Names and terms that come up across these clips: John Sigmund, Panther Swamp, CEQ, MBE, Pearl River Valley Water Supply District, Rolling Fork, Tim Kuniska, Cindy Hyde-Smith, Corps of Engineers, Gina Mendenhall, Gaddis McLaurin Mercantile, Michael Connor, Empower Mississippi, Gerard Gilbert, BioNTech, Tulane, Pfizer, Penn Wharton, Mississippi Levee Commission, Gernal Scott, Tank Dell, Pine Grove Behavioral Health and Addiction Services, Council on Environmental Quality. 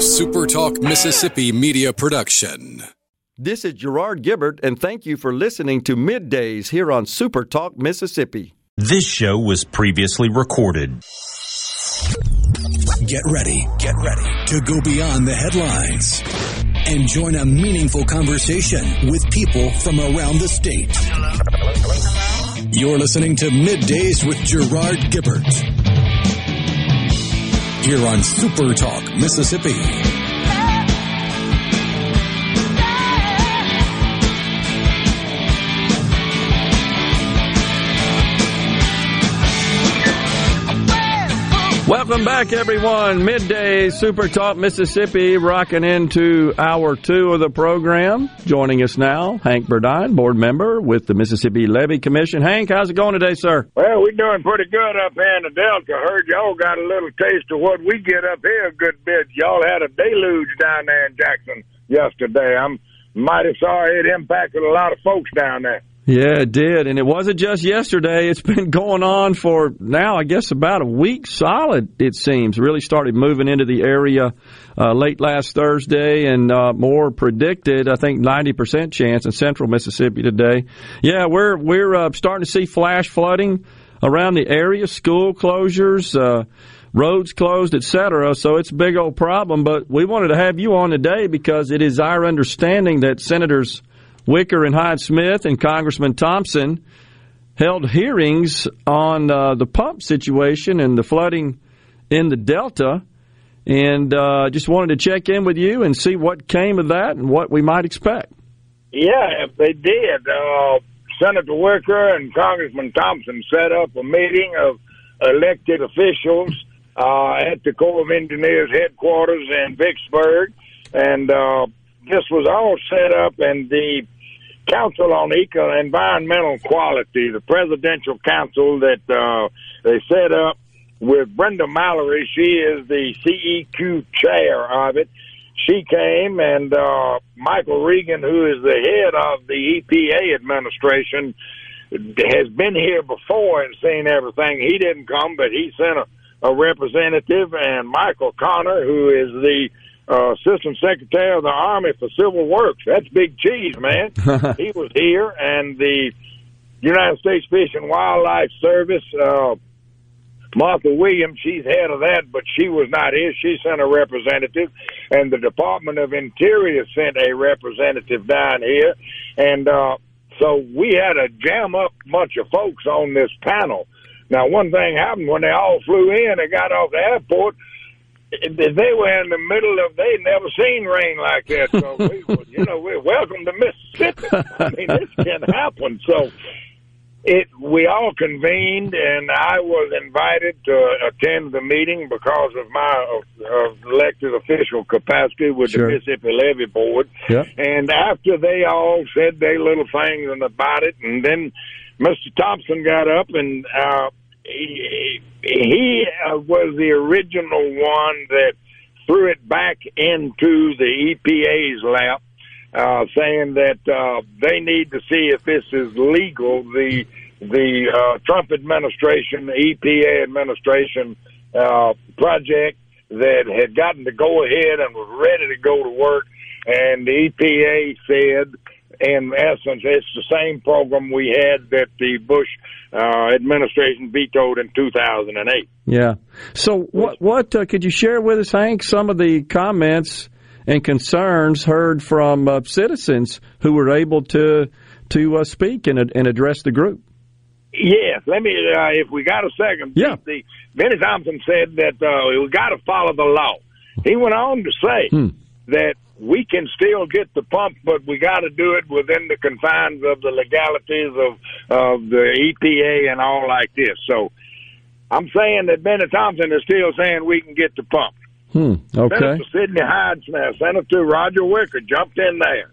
a Super Talk Mississippi media production. This is Gerard Gilbert, and thank you for listening to Middays here on Super Talk Mississippi. This show was previously recorded. Get ready to go beyond the headlines and join a meaningful conversation with people from around the state. You're listening to Middays with Gerard Gilbert here on Super Talk Mississippi. Welcome back, everyone. Midday Super Talk Mississippi, rocking into hour two of the program. Joining us now, Hank Burdine, board member with the Mississippi Levee Commission. Hank, how's it going today, sir? Well, we're doing pretty good up here in the Delta. Heard y'all got a little taste of what we get up here a good bit. Y'all had a deluge down there in Jackson yesterday. I'm mighty sorry it impacted a lot of folks down there. Yeah, it did, and it wasn't just yesterday. It's been going on for now, I guess, about a week solid, it seems. Really started moving into the area late last Thursday, and more predicted, I think, 90% chance in central Mississippi today. Yeah, we're starting to see flash flooding around the area, school closures, roads closed, etc. So it's a big old problem, but we wanted to have you on today because it is our understanding that Senators Wicker and Hyde-Smith and Congressman Thompson held hearings on the pump situation and the flooding in the Delta, and just wanted to check in with you and see what came of that and what we might expect. Yeah, if they did, Senator Wicker and Congressman Thompson set up a meeting of elected officials at the Corps of Engineers headquarters in Vicksburg, and this was all set up in the Council on Environmental Quality, the presidential council that they set up with Brenda Mallory. She is the CEQ chair of it. She came, and Michael Regan, who is the head of the EPA administration, has been here before and seen everything. He didn't come, but he sent a representative, and Michael Connor, who is the Assistant Secretary of the Army for Civil Works. That's big cheese, man. He was here, and the United States Fish and Wildlife Service, Martha Williams, she's head of that, but she was not here. She sent a representative, and the Department of Interior sent a representative down here. And so we had a jam-up bunch of folks on this panel. Now, one thing happened when they all flew in, they got off the airport, they were in the middle of, they'd never seen rain like that. So, we're welcome to Mississippi. I mean, this can happen. So, we all convened, and I was invited to attend the meeting because of my elected official capacity with the Mississippi Levee Board. Yeah. And after they all said their little things about it, and then Mr. Thompson got up and he was the original one that threw it back into the EPA's lap, saying that they need to see if this is legal. The Trump administration, the EPA administration project that had gotten to go ahead and was ready to go to work, and the EPA said, in essence, it's the same program we had that the Bush administration vetoed in 2008. Yeah. So what could you share with us, Hank, some of the comments and concerns heard from citizens who were able to speak and address the group? Yes. Let me, if we got a second. Yeah. Benny Thompson said that we got to follow the law. He went on to say that we can still get the pump, but we got to do it within the confines of the legalities of the EPA and all like this. So I'm saying that Benny Thompson is still saying we can get the pump. Okay. Senator Cindy Hyde-Smith, Senator Roger Wicker jumped in there.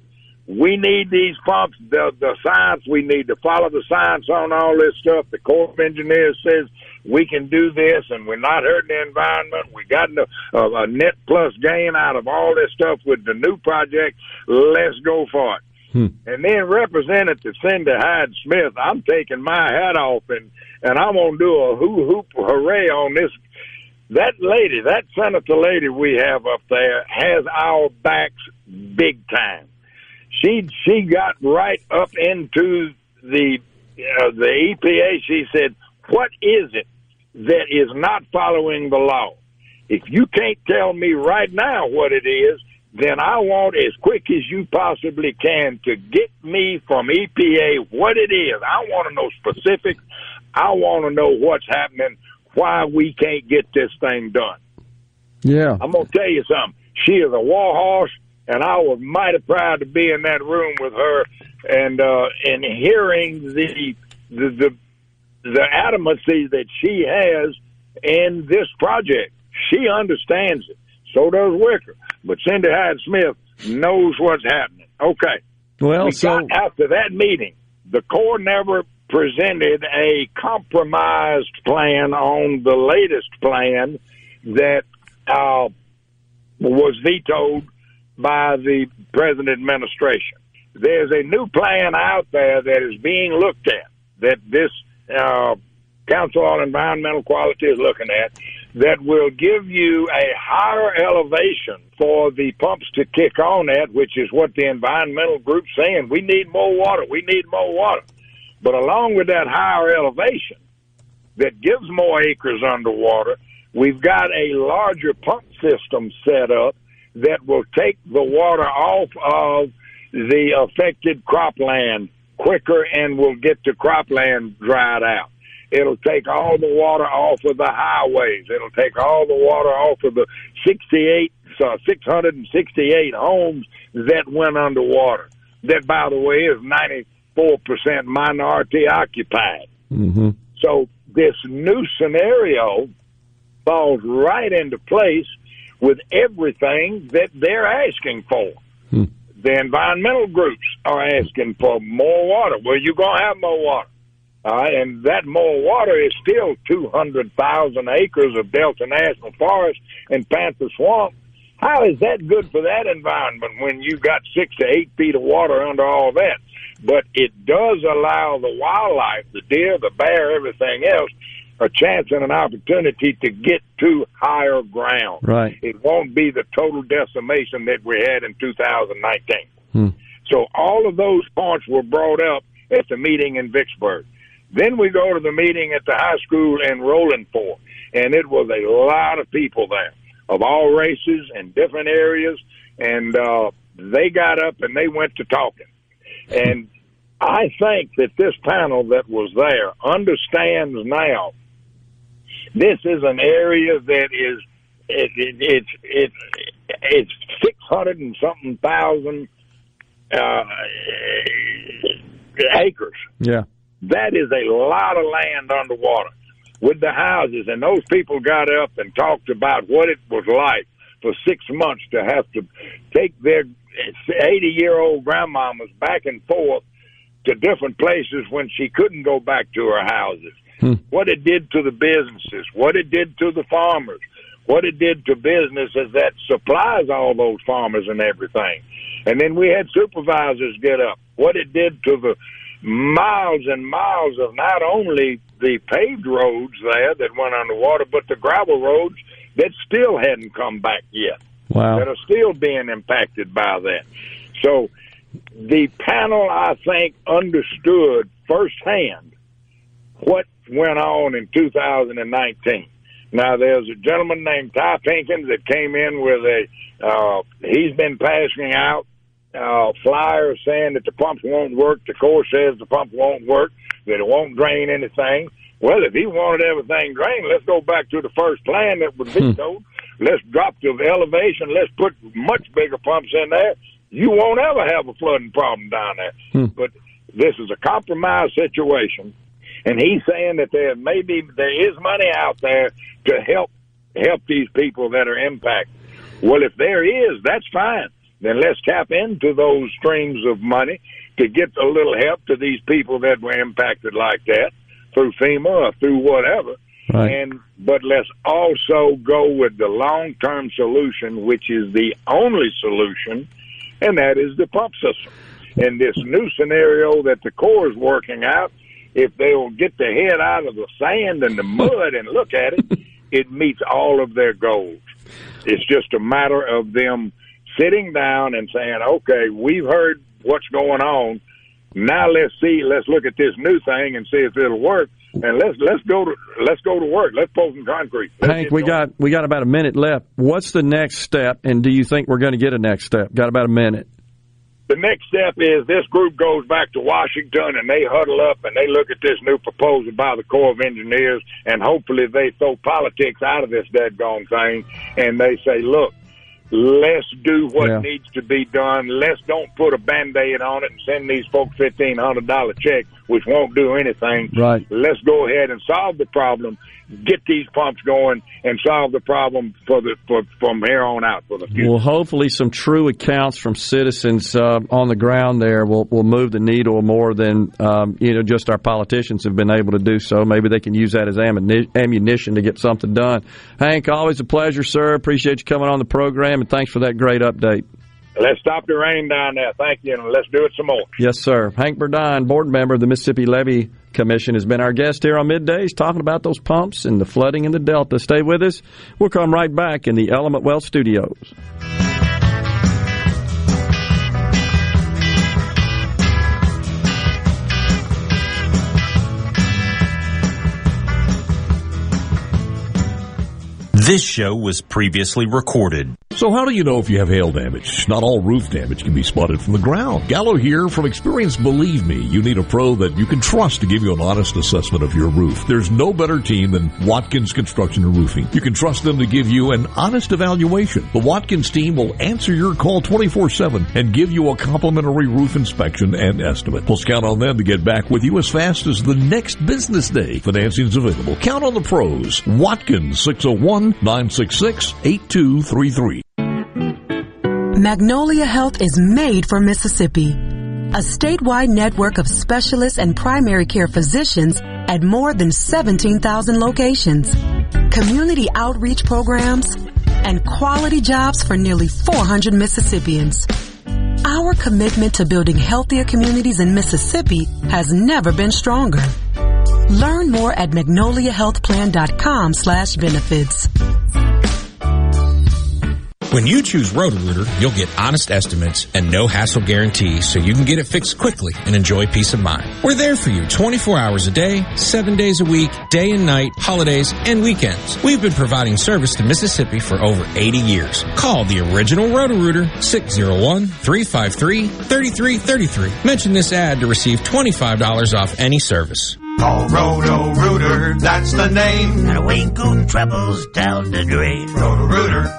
We need these pumps, the science. We need to follow the science on all this stuff. The Corps of Engineers says we can do this, and we're not hurting the environment. We got a net plus gain out of all this stuff with the new project. Let's go for it. And then Representative Cindy Hyde-Smith, I'm taking my hat off, and I'm going to do a hoo-hoop hooray on this That lady, that senator lady we have up there has our backs big time. She got right up into the EPA. She said, what is it that is not following the law? If you can't tell me right now what it is, then I want as quick as you possibly can to get me from EPA what it is. I want to know specifics. I want to know what's happening, why we can't get this thing done. Yeah. I'm going to tell you something. She is a war horse, and I was mighty proud to be in that room with her and hearing the adamancy that she has in this project. She understands it. So does Wicker. But Cindy Hyde-Smith knows what's happening. Okay. Well, after that meeting, the Corps never presented a compromised plan on the latest plan that was vetoed by the present administration. There's a new plan out there that is being looked at, that this Council on Environmental Quality is looking at, that will give you a higher elevation for the pumps to kick on at, which is what the environmental group's saying. We need more water. We need more water. But along with that higher elevation that gives more acres underwater, we've got a larger pump system set up that will take the water off of the affected cropland quicker and will get the cropland dried out. It'll take all the water off of the highways. It'll take all the water off of the 668 homes that went underwater. That, by the way, is 94% minority occupied. Mm-hmm. So this new scenario falls right into place with everything that they're asking for. Mm. The environmental groups are asking for more water. Well, you're going to have more water. And that more water is still 200,000 acres of Delta National Forest and Panther Swamp. How is that good for that environment when you got 6 to 8 feet of water under all that? But it does allow the wildlife, the deer, the bear, everything else, a chance and an opportunity to get to higher ground. Right. It won't be the total decimation that we had in 2019. Hmm. So all of those points were brought up at the meeting in Vicksburg. Then we go to the meeting at the high school in Rolling Fork, and it was a lot of people there of all races and different areas, and they got up and they went to talking. And I think that this panel that was there understands now this is an area that is it's 600-something thousand acres. Yeah. That is a lot of land underwater with the houses, and those people got up and talked about what it was like for 6 months to have to take their 80-year-old grandmamas back and forth to different places when she couldn't go back to her houses. Hmm. What it did to the businesses, what it did to the farmers, what it did to businesses that supplies all those farmers and everything. And then we had supervisors get up, what it did to the miles and miles of not only the paved roads there that went underwater, but the gravel roads that still hadn't come back yet. Wow. That are still being impacted by that. So the panel, I think, understood firsthand what went on in 2019. Now, there's a gentleman named Ty Pinkins that came in with a he's been passing out flyers saying that the pumps won't work. The Corps says the pump won't work, that it won't drain anything. Well, if he wanted everything drained, let's go back to the first plan that was vetoed. Let's drop the elevation. Let's put much bigger pumps in there. You won't ever have a flooding problem down there. But this is a compromise situation, and he's saying that there is money out there to help these people that are impacted. Well, if there is, that's fine. Then let's tap into those streams of money to get a little help to these people that were impacted like that through FEMA or through whatever. Right. But let's also go with the long-term solution, which is the only solution, and that is the pump system. And this new scenario that the Corps is working out, if they will get their head out of the sand and the mud and look at it, it meets all of their goals. It's just a matter of them sitting down and saying, okay, we've heard what's going on. Now let's look at this new thing and see if it'll work. And let's go to work. Let's pour some concrete. Hank, we got about a minute left. What's the next step, and do you think we're going to get a next step? Got about a minute. The next step is this group goes back to Washington, and they huddle up, and they look at this new proposal by the Corps of Engineers, and hopefully they throw politics out of this dadgone thing, and they say, look, let's do what needs to be done. Let's don't put a Band-Aid on it and send these folks $1,500 checks, which won't do anything. Right. Let's go ahead and solve the problem, get these pumps going, and solve the problem from here on out for the future. Well, hopefully some true accounts from citizens on the ground there will move the needle more than just our politicians have been able to do so. Maybe they can use that as ammunition to get something done. Hank, always a pleasure, sir. Appreciate you coming on the program, and thanks for that great update. Let's stop the rain down there. Thank you, and let's do it some more. Yes, sir. Hank Burdine, board member of the Mississippi Levee Commission, has been our guest here on Midday. He's talking about those pumps and the flooding in the Delta. Stay with us. We'll come right back in the Element Well Studios. This show was previously recorded. So how do you know if you have hail damage? Not all roof damage can be spotted from the ground. Gallo here. From experience, believe me, you need a pro that you can trust to give you an honest assessment of your roof. There's no better team than Watkins Construction and Roofing. You can trust them to give you an honest evaluation. The Watkins team will answer your call 24/7 and give you a complimentary roof inspection and estimate. Plus, count on them to get back with you as fast as the next business day. Financing's available. Count on the pros. Watkins, 601-966-8233. Magnolia Health is made for Mississippi. A statewide network of specialists and primary care physicians at more than 17,000 locations, community outreach programs, and quality jobs for nearly 400 Mississippians. Our commitment to building healthier communities in Mississippi has never been stronger. Learn more at magnoliahealthplan.com/benefits. When you choose Roto-Rooter, you'll get honest estimates and no hassle guarantee, so you can get it fixed quickly and enjoy peace of mind. We're there for you 24 hours a day, 7 days a week, day and night, holidays, and weekends. We've been providing service to Mississippi for over 80 years. Call the original Roto-Rooter, 601-353-3333. Mention this ad to receive $25 off any service. Call Roto-Rooter, that's the name. Now ain't going troubles down the drain. Roto-Rooter.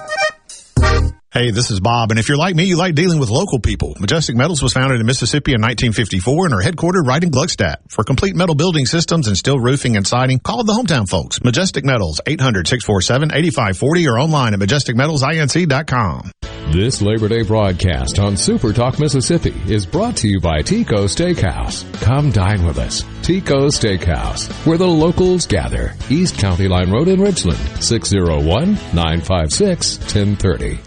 Hey, this is Bob, and if you're like me, you like dealing with local people. Majestic Metals was founded in Mississippi in 1954 and are headquartered right in Gluckstadt. For complete metal building systems and steel roofing and siding, call the hometown folks. Majestic Metals, 800-647-8540, or online at majesticmetalsinc.com. This Labor Day broadcast on Super Talk Mississippi is brought to you by Tico Steakhouse. Come dine with us. Tico Steakhouse, where the locals gather. East County Line Road in Richland, 601-956-1030.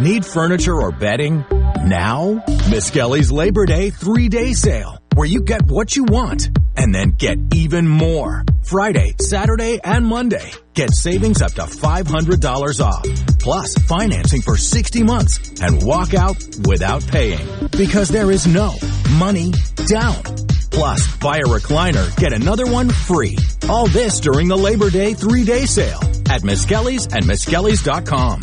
Need furniture or bedding? Now? Miskelly's Labor Day 3-day sale, where you get what you want and then get even more. Friday, Saturday, and Monday. Get savings up to $500 off, plus financing for 60 months, and walk out without paying, because there is no money down. Plus, buy a recliner, get another one free. All this during the Labor Day 3-day sale at Miskelly's and Miskelly's.com.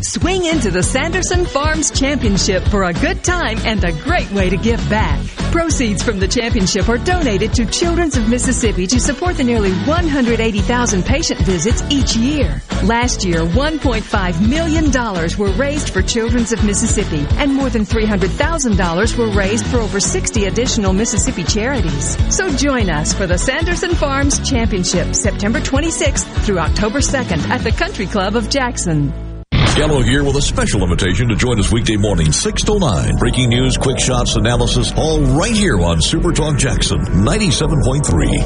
Swing into the Sanderson Farms Championship for a good time and a great way to give back. Proceeds from the championship are donated to Children's of Mississippi to support the nearly 180,000 patient visits each year. Last year, $1.5 million were raised for Children's of Mississippi, and more than $300,000 were raised for over 60 additional Mississippi charities. So join us for the Sanderson Farms Championship, September 26th through October 2nd at the Country Club of Jackson. Gallo here with a special invitation to join us weekday morning, 6 till 9. Breaking news, quick shots, analysis, all right here on Super Talk Jackson 97.3.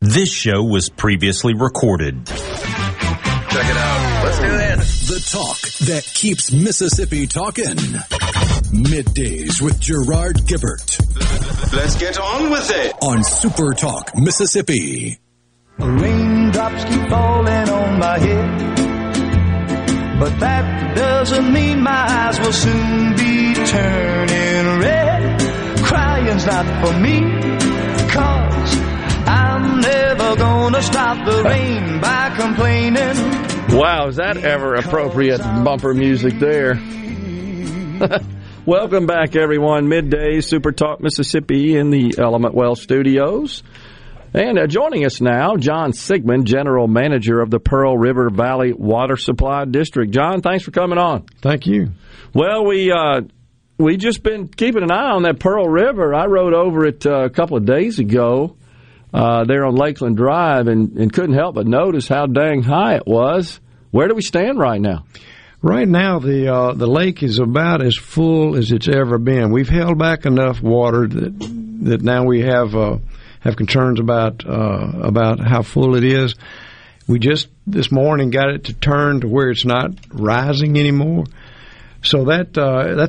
This show was previously recorded. Check it out. Let's do this. The talk that keeps Mississippi talking. Middays with Gerard Gilbert. Let's get on with it. On Super Talk Mississippi. Raindrops keep falling on my head, but that doesn't mean my eyes will soon be turning red. Crying's not for me, 'cause I'm never gonna stop the rain by complaining. Wow, is that ever appropriate bumper music there? Welcome back, everyone. Midday Super Talk Mississippi in the Element Well Studios. And joining us now, John Sigmund, General Manager of the Pearl River Valley Water Supply District. John, thanks for coming on. Thank you. Well, we just been keeping an eye on that Pearl River. I rode over it a couple of days ago there on Lakeland Drive and couldn't help but notice how dang high it was. Where do we stand right now? Right now, the lake is about as full as it's ever been. We've held back enough water that now we have concerns about how full it is. We just this morning got it to turn to where it's not rising anymore, so that's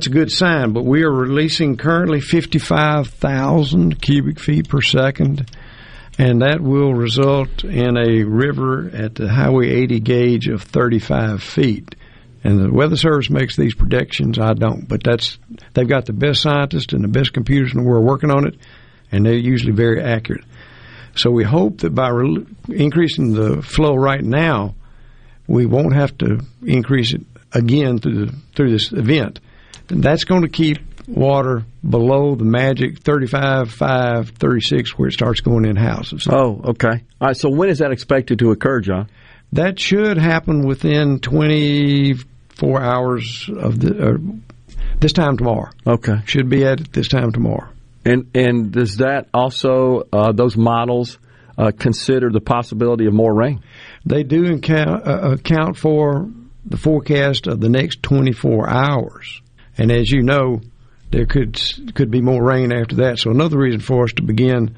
a good sign. But we are releasing currently 55,000 cubic feet per second. And that will result in a river at the Highway 80 gauge of 35 feet. And the Weather Service makes these predictions. I don't. But they've got the best scientists and the best computers in the world working on it, and they're usually very accurate. So we hope that by increasing the flow right now, we won't have to increase it again through this event. And that's going to keep water below the magic 35, 5, 36, where it starts going in houses. Oh, okay. All right, so when is that expected to occur, John? That should happen within 24 hours of this time tomorrow. Okay. Should be at this time tomorrow. And does that also, those models, consider the possibility of more rain? They do account for the forecast of the next 24 hours. And as you know, there could be more rain after that. So another reason for us to begin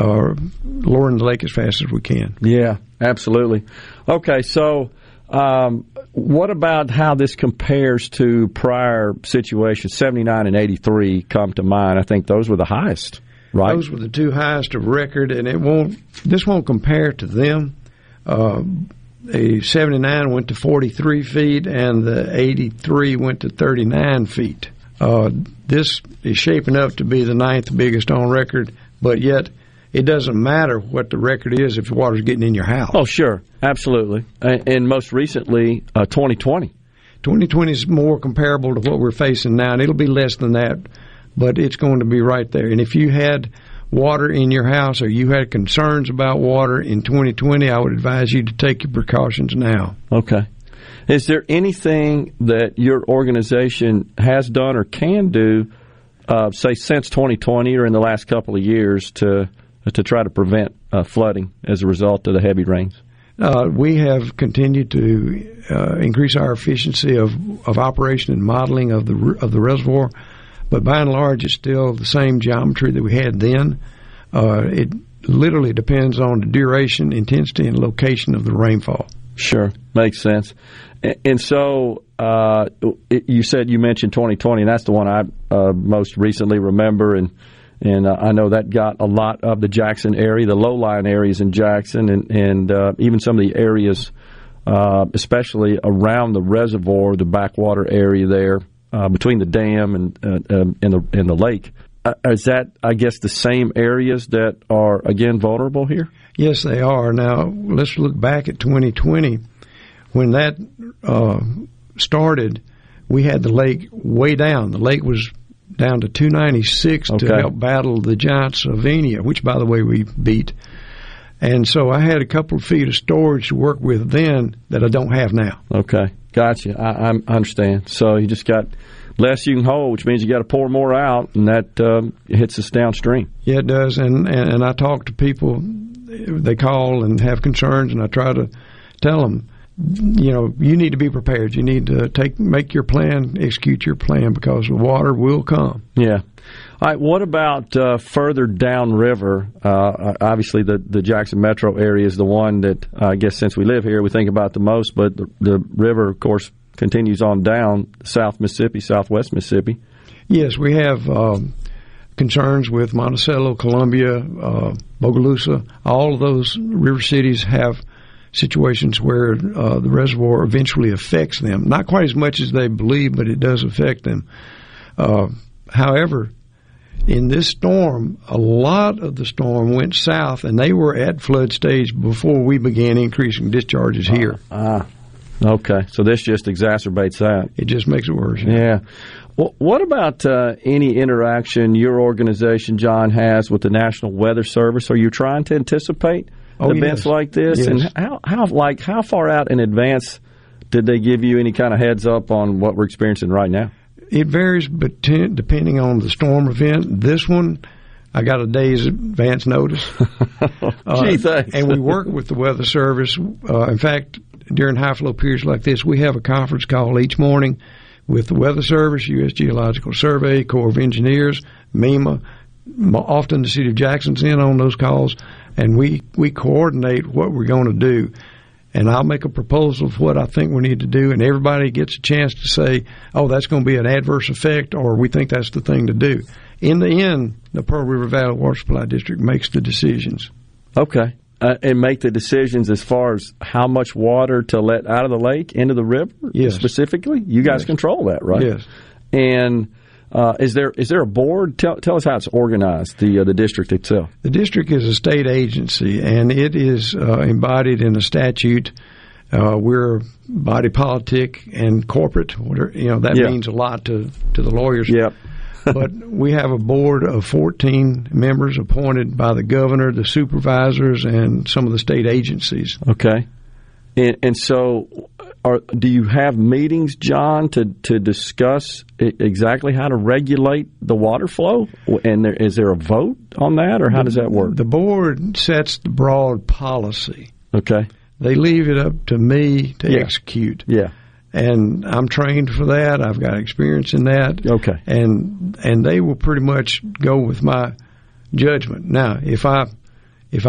lowering the lake as fast as we can. Yeah, absolutely. Okay, so what about how this compares to prior situations? 79 and 83 come to mind. I think those were the highest, right? Those were the two highest of record, and this won't compare to them. A 79 went to 43 feet, and the 83 went to 39 feet. This is shaping up to be the ninth biggest on record, but yet it doesn't matter what the record is if the water's getting in your house. Oh, sure. Absolutely. And most recently, 2020. 2020 is more comparable to what we're facing now, and it'll be less than that, but it's going to be right there. And if you had water in your house or you had concerns about water in 2020, I would advise you to take your precautions now. Okay. Is there anything that your organization has done or can do, say, since 2020 or in the last couple of years to try to prevent flooding as a result of the heavy rains? We have continued to increase our efficiency of operation and modeling of the reservoir, but by and large it's still the same geometry that we had then. It literally depends on the duration, intensity, and location of the rainfall. Sure. Makes sense. And so you mentioned 2020, and that's the one I most recently remember. And I know that got a lot of the Jackson area, the low-lying areas in Jackson, and even some of the areas, especially around the reservoir, the backwater area there, between the dam and the lake. Is that, I guess, the same areas that are, again, vulnerable here? Yes, they are. Now, let's look back at 2020. When that started, we had the lake way down. The lake was down to 296 to help battle the giants of Enia, which, by the way, we beat. And so I had a couple of feet of storage to work with then that I don't have now. Okay, gotcha. I understand. So you just got less you can hold, which means you got to pour more out, and that hits us downstream. Yeah, it does. And I talk to people. They call and have concerns, and I try to tell them, you know, you need to be prepared. You need to make your plan, execute your plan, because the water will come. Yeah. All right, what about further downriver? Obviously, the Jackson metro area is the one that, I guess, since we live here, we think about the most, but the river, of course, continues on down south Mississippi, southwest Mississippi. Yes, we have concerns with Monticello, Columbia, Bogalusa. All of those river cities have situations where the reservoir eventually affects them. Not quite as much as they believe, but it does affect them. However, in this storm, a lot of the storm went south, and they were at flood stage before we began increasing discharges here. Okay, so this just exacerbates that. It just makes it worse. Yeah. Well, what about any interaction your organization, John, has with the National Weather Service? Are you trying to anticipate events like this? Yes. And how far out in advance did they give you any kind of heads up on what we're experiencing right now? It varies depending on the storm event. This one, I got a day's advance notice. Gee, thanks. And we work with the Weather Service. In fact, during high-flow periods like this, we have a conference call each morning with the Weather Service, U.S. Geological Survey, Corps of Engineers, MEMA. Often the city of Jackson's in on those calls, and we coordinate what we're going to do. And I'll make a proposal of what I think we need to do, and everybody gets a chance to say, oh, that's going to be an adverse effect, or we think that's the thing to do. In the end, the Pearl River Valley Water Supply District makes the decisions. Okay. And make the decisions as far as how much water to let out of the lake into the river, yes, specifically? You guys, yes, control that, right? Yes. And is there a board? Tell us how it's organized, the district itself. The district is a state agency, and it is embodied in a statute. We're body politic and corporate. Whatever, that, yeah, means a lot to the lawyers. Yep. But we have a board of 14 members appointed by the governor, the supervisors, and some of the state agencies. Okay. And so do you have meetings, John, to discuss exactly how to regulate the water flow? And is there a vote on that, or how does that work? The board sets the broad policy. Okay. They leave it up to me to, yeah, execute. Yeah. And I'm trained for that. I've got experience in that. Okay. And they will pretty much go with my judgment. Now, if I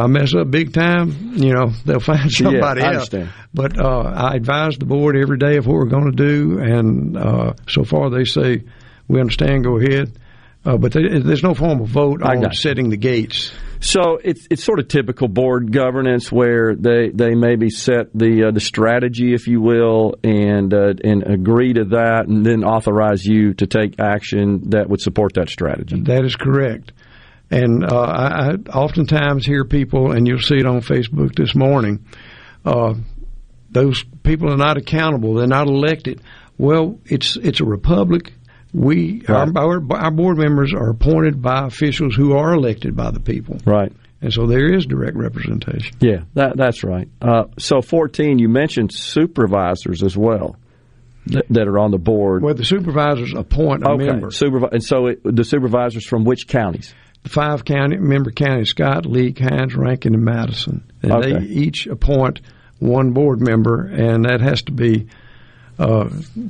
mess up big time, they'll find somebody, yeah, else. But I advise the board every day of what we're going to do. And so far they say, we understand, go ahead. But there's no formal vote on setting the gates. So it's sort of typical board governance where they maybe set the strategy, if you will, and agree to that, and then authorize you to take action that would support that strategy. That is correct. And I oftentimes hear people, and you'll see it on Facebook this morning, those people are not accountable. They're not elected. Well, it's a republic. We, right, our board members are appointed by officials who are elected by the people. Right. And so there is direct representation. Yeah, that's right. So 14, you mentioned supervisors as well that are on the board. Well, the supervisors appoint a, okay, member. And so the supervisors from which counties? The 5 member counties, Scott, Lee, Hinds, Rankin, and Madison. And, okay, they each appoint one board member, and that has to be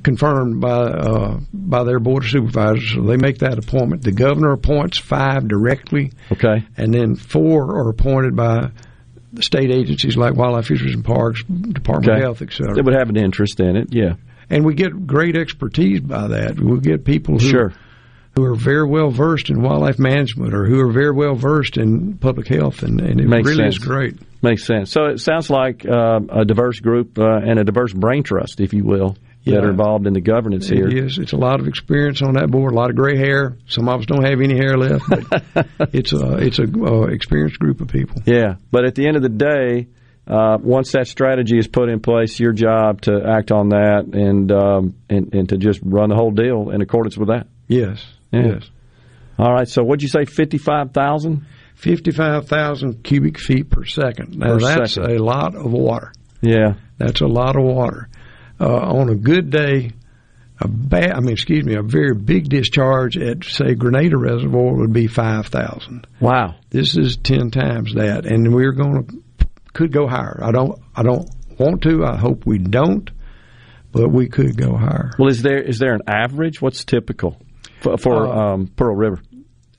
confirmed by their board of supervisors, so they make that appointment. The governor appoints 5 directly, okay, and then 4 are appointed by the state agencies like Wildlife, Fisheries, and Parks, Department, okay, of Health, etc. They would have an interest in it, yeah. And we get great expertise by that. We'll get people who, sure, who are very well versed in wildlife management, or who are very well versed in public health, and it makes really sense. Is great. Makes sense. So it sounds like a diverse group and a diverse brain trust, if you will, yeah, that are involved in the governance here. It is. It's a lot of experience on that board, a lot of gray hair. Some of us don't have any hair left, but it's a experienced group of people. Yeah, but at the end of the day, once that strategy is put in place, your job to act on that and to just run the whole deal in accordance with that. Yes. Yeah. Yes. All right. So what'd you say, 55,000? 55,000 cubic feet per second. Now, that's a lot of water. Yeah. That's a lot of water. On a good day, a very big discharge at, say, Grenada Reservoir would be 5,000. Wow. This is 10 times that, and we're could go higher. I don't want to. I hope we don't, but we could go higher. Well, is there an average? What's typical for Pearl River?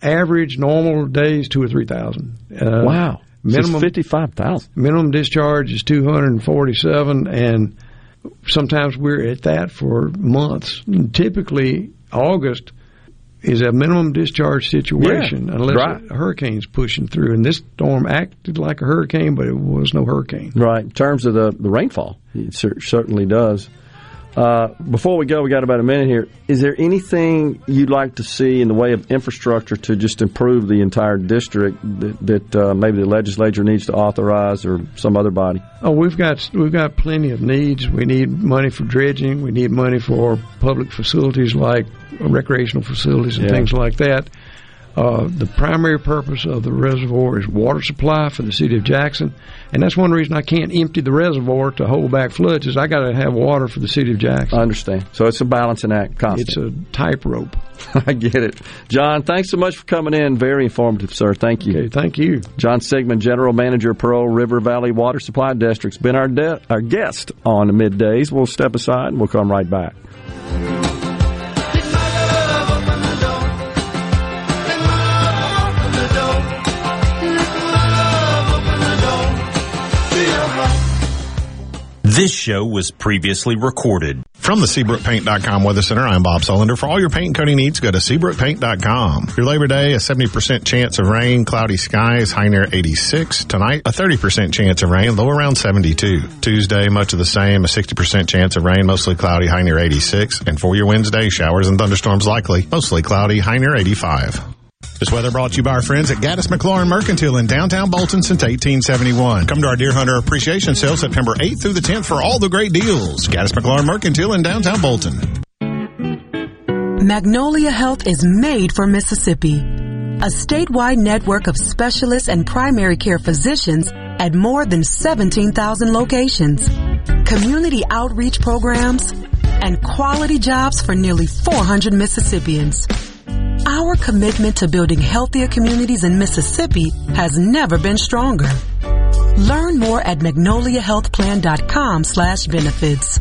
Average normal days 2,000 or 3,000. Wow, minimum 55,000. Minimum discharge is 247, and sometimes we're at that for months. And typically, August is a minimum discharge situation unless a hurricane's pushing through. And this storm acted like a hurricane, but it was no hurricane. Right. In terms of the rainfall, it certainly does. Before we go, we got about a minute here. Is there anything you'd like to see in the way of infrastructure to just improve the entire district that maybe the legislature needs to authorize or some other body? Oh, we've got plenty of needs. We need money for dredging. We need money for public facilities like recreational facilities and things like that. The primary purpose of the reservoir is water supply for the city of Jackson, and that's one reason I can't empty the reservoir to hold back floods is I got to have water for the city of Jackson. I understand. So it's a balancing act constant. It's a tightrope. I get it. John, thanks so much for coming in. Very informative, sir. Thank you. Okay, thank you. John Sigmund, General Manager, Pearl River Valley Water Supply District, has been our guest on the middays. We'll step aside and we'll come right back. This show was previously recorded. From the SeabrookPaint.com Weather Center, I'm Bob Solander. For all your paint and coating needs, go to SeabrookPaint.com. Your Labor Day, a 70% chance of rain, cloudy skies, high near 86. Tonight, a 30% chance of rain, low around 72. Tuesday, much of the same, a 60% chance of rain, mostly cloudy, high near 86. And for your Wednesday, showers and thunderstorms likely, mostly cloudy, high near 85. This weather brought to you by our friends at Gaddis McLaurin Mercantile in downtown Bolton since 1871. Come to our Deer Hunter Appreciation Sale September 8th through the 10th for all the great deals. Gaddis McLaurin Mercantile in downtown Bolton. Magnolia Health is made for Mississippi. A statewide network of specialists and primary care physicians at more than 17,000 locations, community outreach programs, and quality jobs for nearly 400 Mississippians. Our commitment to building healthier communities in Mississippi has never been stronger. Learn more at magnoliahealthplan.com/benefits.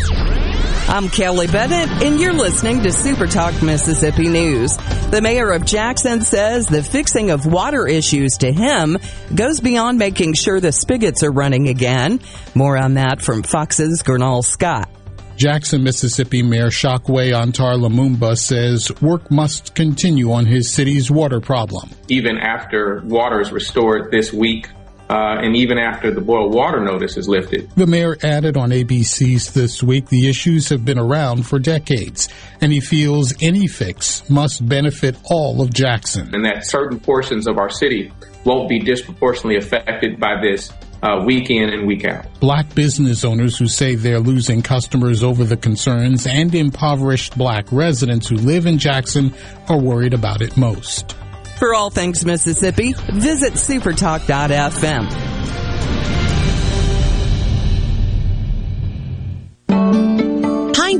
I'm Kelly Bennett, and you're listening to Super Talk Mississippi News. The mayor of Jackson says the fixing of water issues to him goes beyond making sure the spigots are running again. More on that from Fox's Gernal Scott. Jackson, Mississippi Mayor Shockway Antar-Lumumba says work must continue on his city's water problem. Even after water is restored this week, and even after the boil water notice is lifted. The mayor added on ABC's This Week the issues have been around for decades, and he feels any fix must benefit all of Jackson. And that certain portions of our city won't be disproportionately affected by this week in and week out. Black business owners who say they're losing customers over the concerns and impoverished black residents who live in Jackson are worried about it most. For all things Mississippi, visit supertalk.fm. Pine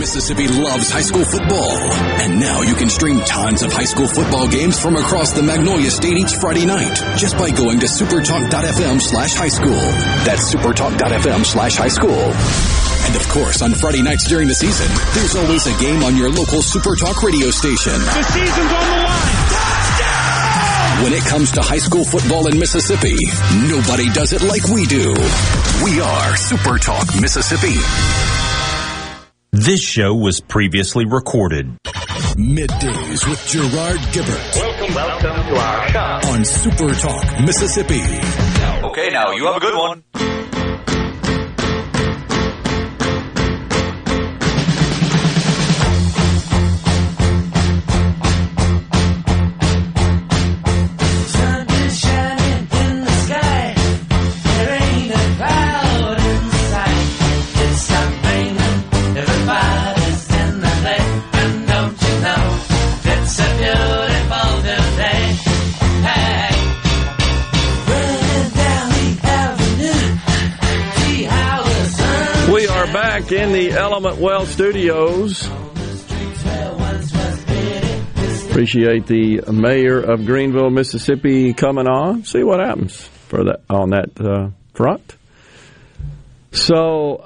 Mississippi loves high school football, and now you can stream tons of high school football games from across the Magnolia State each Friday night just by going to supertalk.fm/highschool. That's supertalk.fm/highschool. And of course, on Friday nights during the season, there's always a game on your local Supertalk radio station. The season's on the line. Touchdown! When it comes to high school football in Mississippi, nobody does it like we do. We are Supertalk Mississippi. This show was previously recorded. Middays with Gerard Gilbert. Welcome to our show on Super Talk Mississippi. Okay, now you have a good one. In the Element Well Studios. Appreciate the mayor of Greenville, Mississippi, coming on. See what happens for that on that front. So,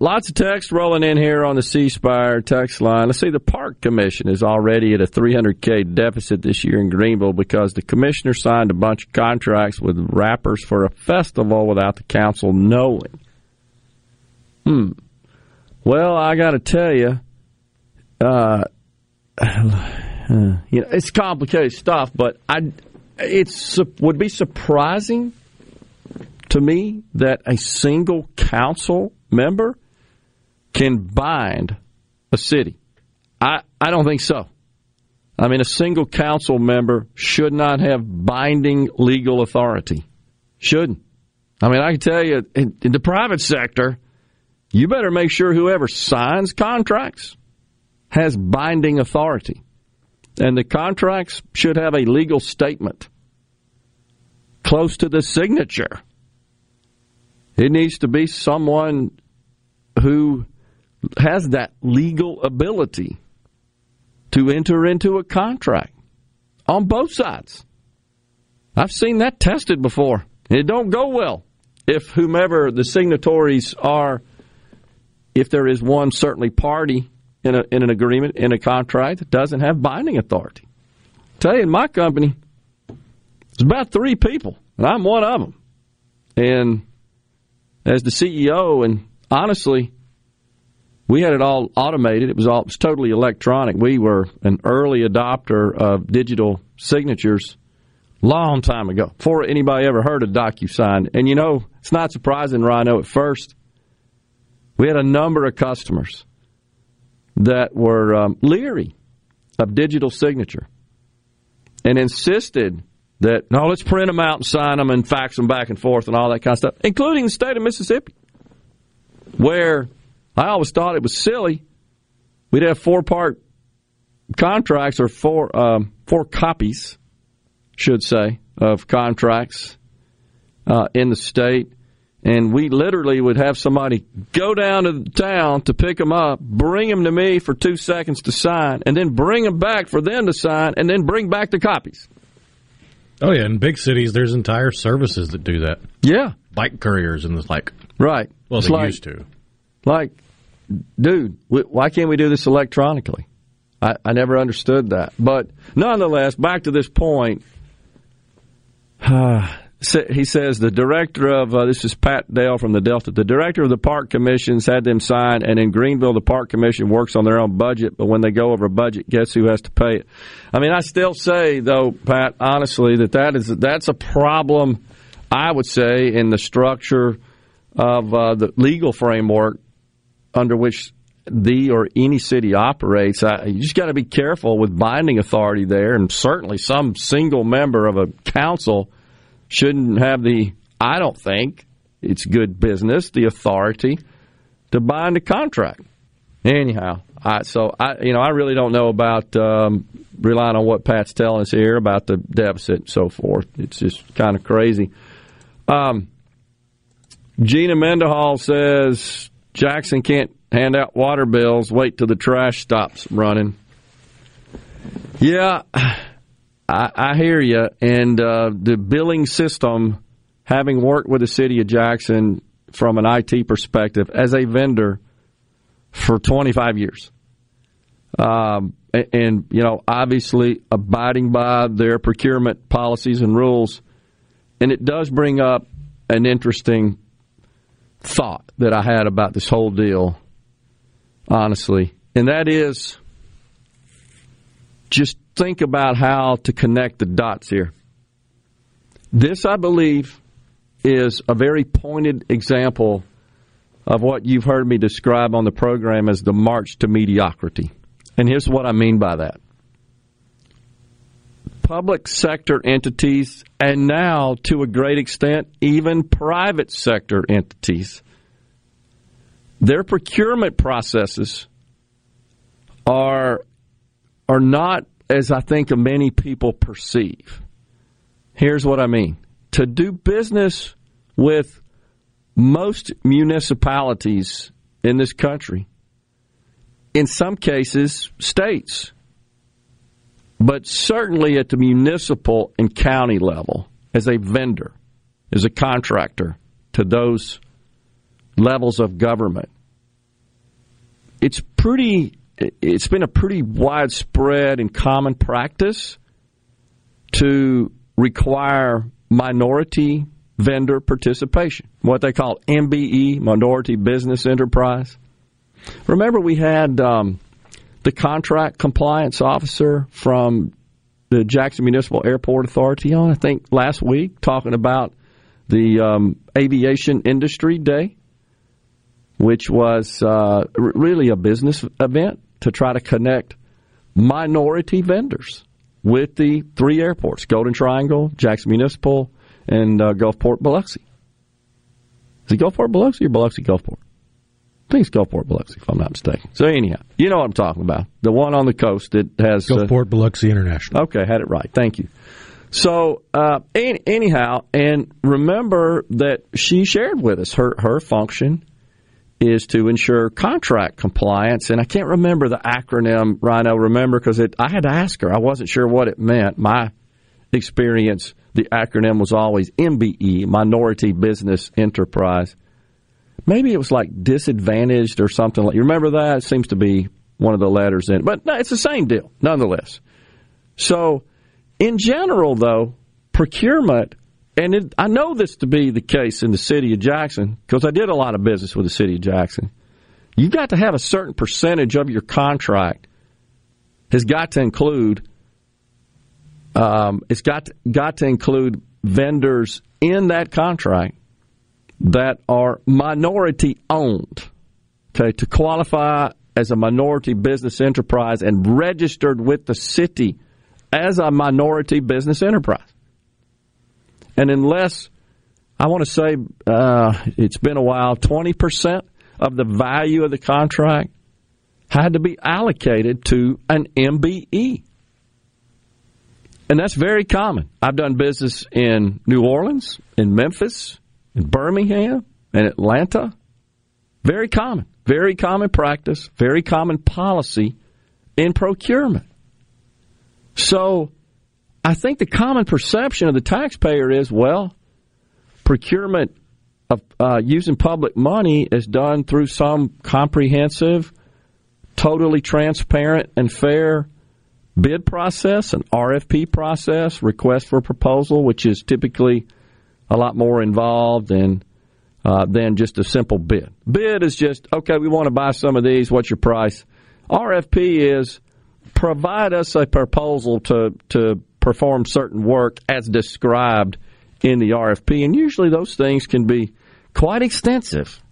lots of text rolling in here on the C Spire text line. Let's see, the Park Commission is already at a $300K deficit this year in Greenville because the commissioner signed a bunch of contracts with rappers for a festival without the council knowing. Well, I got to tell you, it's complicated stuff, but it would be surprising to me that a single council member can bind a city. I don't think so. I mean, a single council member should not have binding legal authority. Shouldn't. I mean, I can tell you, in the private sector, you better make sure whoever signs contracts has binding authority. And the contracts should have a legal statement close to the signature. It needs to be someone who has that legal ability to enter into a contract on both sides. I've seen that tested before. It don't go well if whomever the signatories are. If there is one certainly party in an agreement, in a contract, that doesn't have binding authority. I tell you, in my company, it's about three people, and I'm one of them. And as the CEO, and honestly, we had it all automated. It was totally electronic. We were an early adopter of digital signatures long time ago, before anybody ever heard of DocuSign. And, it's not surprising, Rhino, at first. We had a number of customers that were leery of digital signature and insisted that, no, let's print them out and sign them and fax them back and forth and all that kind of stuff, including the state of Mississippi, where I always thought it was silly. We'd have four-part contracts or four copies, should say, of contracts in the state. And we literally would have somebody go down to the town to pick them up, bring them to me for 2 seconds to sign, and then bring them back for them to sign, and then bring back the copies. Oh, yeah. In big cities, there's entire services that do that. Yeah. Bike couriers and the like. Right. Well, they used to. Like, dude, why can't we do this electronically? I never understood that. But nonetheless, back to this point, he says the director of, this is Pat Dale from the Delta, the director of the park commissions had them sign, and in Greenville, the park commission works on their own budget, but when they go over budget, guess who has to pay it? I mean, I still say, though, Pat, honestly, that's a problem, I would say, in the structure of the legal framework under which the or any city operates. You just got to be careful with binding authority there, and certainly some single member of a council shouldn't have the, I don't think it's good business, the authority to bind a contract. Anyhow, I really don't know about relying on what Pat's telling us here about the deficit and so forth. It's just kind of crazy. Gina Mendenhall says Jackson can't hand out water bills, wait till the trash stops running. Yeah, I hear you. And the billing system, having worked with the city of Jackson from an IT perspective as a vendor for 25 years, obviously abiding by their procurement policies and rules, and it does bring up an interesting thought that I had about this whole deal, honestly, and that is just think about how to connect the dots here. This, I believe, is a very pointed example of what you've heard me describe on the program as the march to mediocrity. And here's what I mean by that. Public sector entities, and now, to a great extent, even private sector entities, their procurement processes are not as I think many people perceive. Here's what I mean. To do business with most municipalities in this country, in some cases, states, but certainly at the municipal and county level, as a vendor, as a contractor to those levels of government, it's been a pretty widespread and common practice to require minority vendor participation, what they call MBE, minority business enterprise. Remember, we had the contract compliance officer from the Jackson Municipal Airport Authority on, I think, last week, talking about the Aviation Industry Day, which was really a business event to try to connect minority vendors with the three airports, Golden Triangle, Jackson Municipal, and Gulfport Biloxi. Is it Gulfport Biloxi or Biloxi Gulfport? I think it's Gulfport Biloxi, if I'm not mistaken. So anyhow, you know what I'm talking about. The one on the coast that has... Gulfport Biloxi International. Okay, had it right. Thank you. So anyhow, and remember that she shared with us her function is to ensure contract compliance. And I can't remember the acronym, Rhino, remember, because I had to ask her. I wasn't sure what it meant. My experience, the acronym was always MBE, Minority Business Enterprise. Maybe it was like disadvantaged or something like. You remember that? It seems to be one of the letters in it. But no, it's the same deal, nonetheless. So, in general, though, procurement, and I know this to be the case in the city of Jackson because I did a lot of business with the city of Jackson. You've got to have a certain percentage of your contract has got to include. It's got to include vendors in that contract that are minority-owned, okay, to qualify as a minority business enterprise and registered with the city as a minority business enterprise. And unless, I want to say it's been a while, 20% of the value of the contract had to be allocated to an MBE. And that's very common. I've done business in New Orleans, in Memphis, in Birmingham, in Atlanta. Very common practice, very common policy in procurement. So I think the common perception of the taxpayer is, well, procurement of using public money is done through some comprehensive, totally transparent and fair bid process, an RFP process, request for proposal, which is typically a lot more involved than just a simple bid. Bid is just, okay, we want to buy some of these, what's your price? RFP is provide us a proposal to perform certain work as described in the RFP, and usually those things can be quite extensive.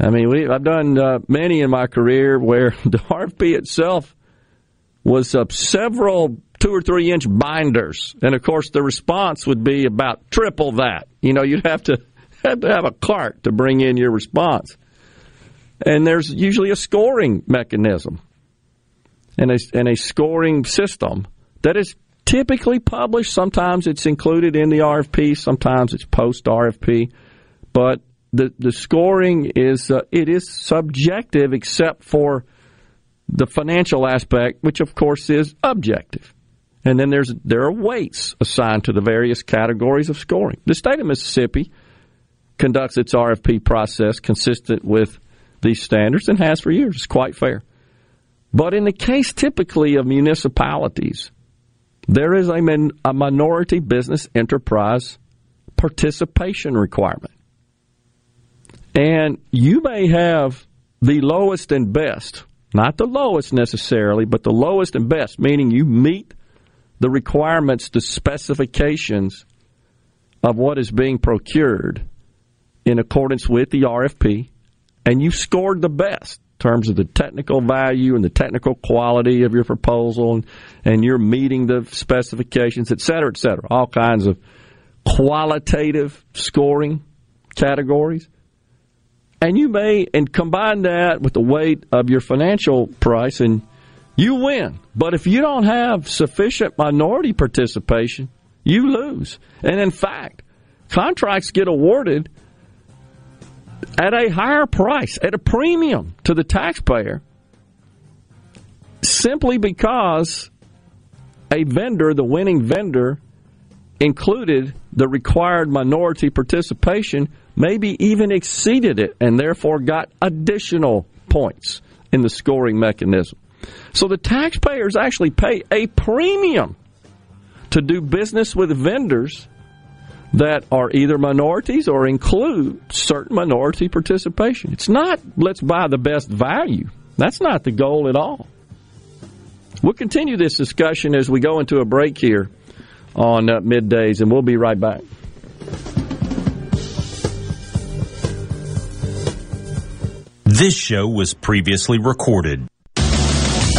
I mean, I've done many in my career where the RFP itself was several 2 or 3 inch binders, and of course the response would be about triple that. You know, you'd have to have a cart to bring in your response, and there's usually a scoring mechanism and a scoring system that is typically published. Sometimes it's included in the RFP, sometimes it's post RFP, but the scoring is it is subjective except for the financial aspect, which of course is objective. And then there are weights assigned to the various categories of scoring. The state of Mississippi conducts its RFP process consistent with these standards and has for years. It's quite fair. But in the case typically of municipalities, there is a minority business enterprise participation requirement. And you may have the lowest and best, not the lowest necessarily, but the lowest and best, meaning you meet the requirements, the specifications of what is being procured in accordance with the RFP, and you scored the best in terms of the technical value and the technical quality of your proposal, and you're meeting the specifications, et cetera, all kinds of qualitative scoring categories. And you may, and combine that with the weight of your financial price, and you win. But if you don't have sufficient minority participation, you lose. And in fact, contracts get awarded at a higher price, at a premium to the taxpayer, simply because a vendor, the winning vendor, included the required minority participation, maybe even exceeded it, and therefore got additional points in the scoring mechanism. So the taxpayers actually pay a premium to do business with vendors that are either minorities or include certain minority participation. It's not, let's buy the best value. That's not the goal at all. We'll continue this discussion as we go into a break here on middays, and we'll be right back. This show was previously recorded.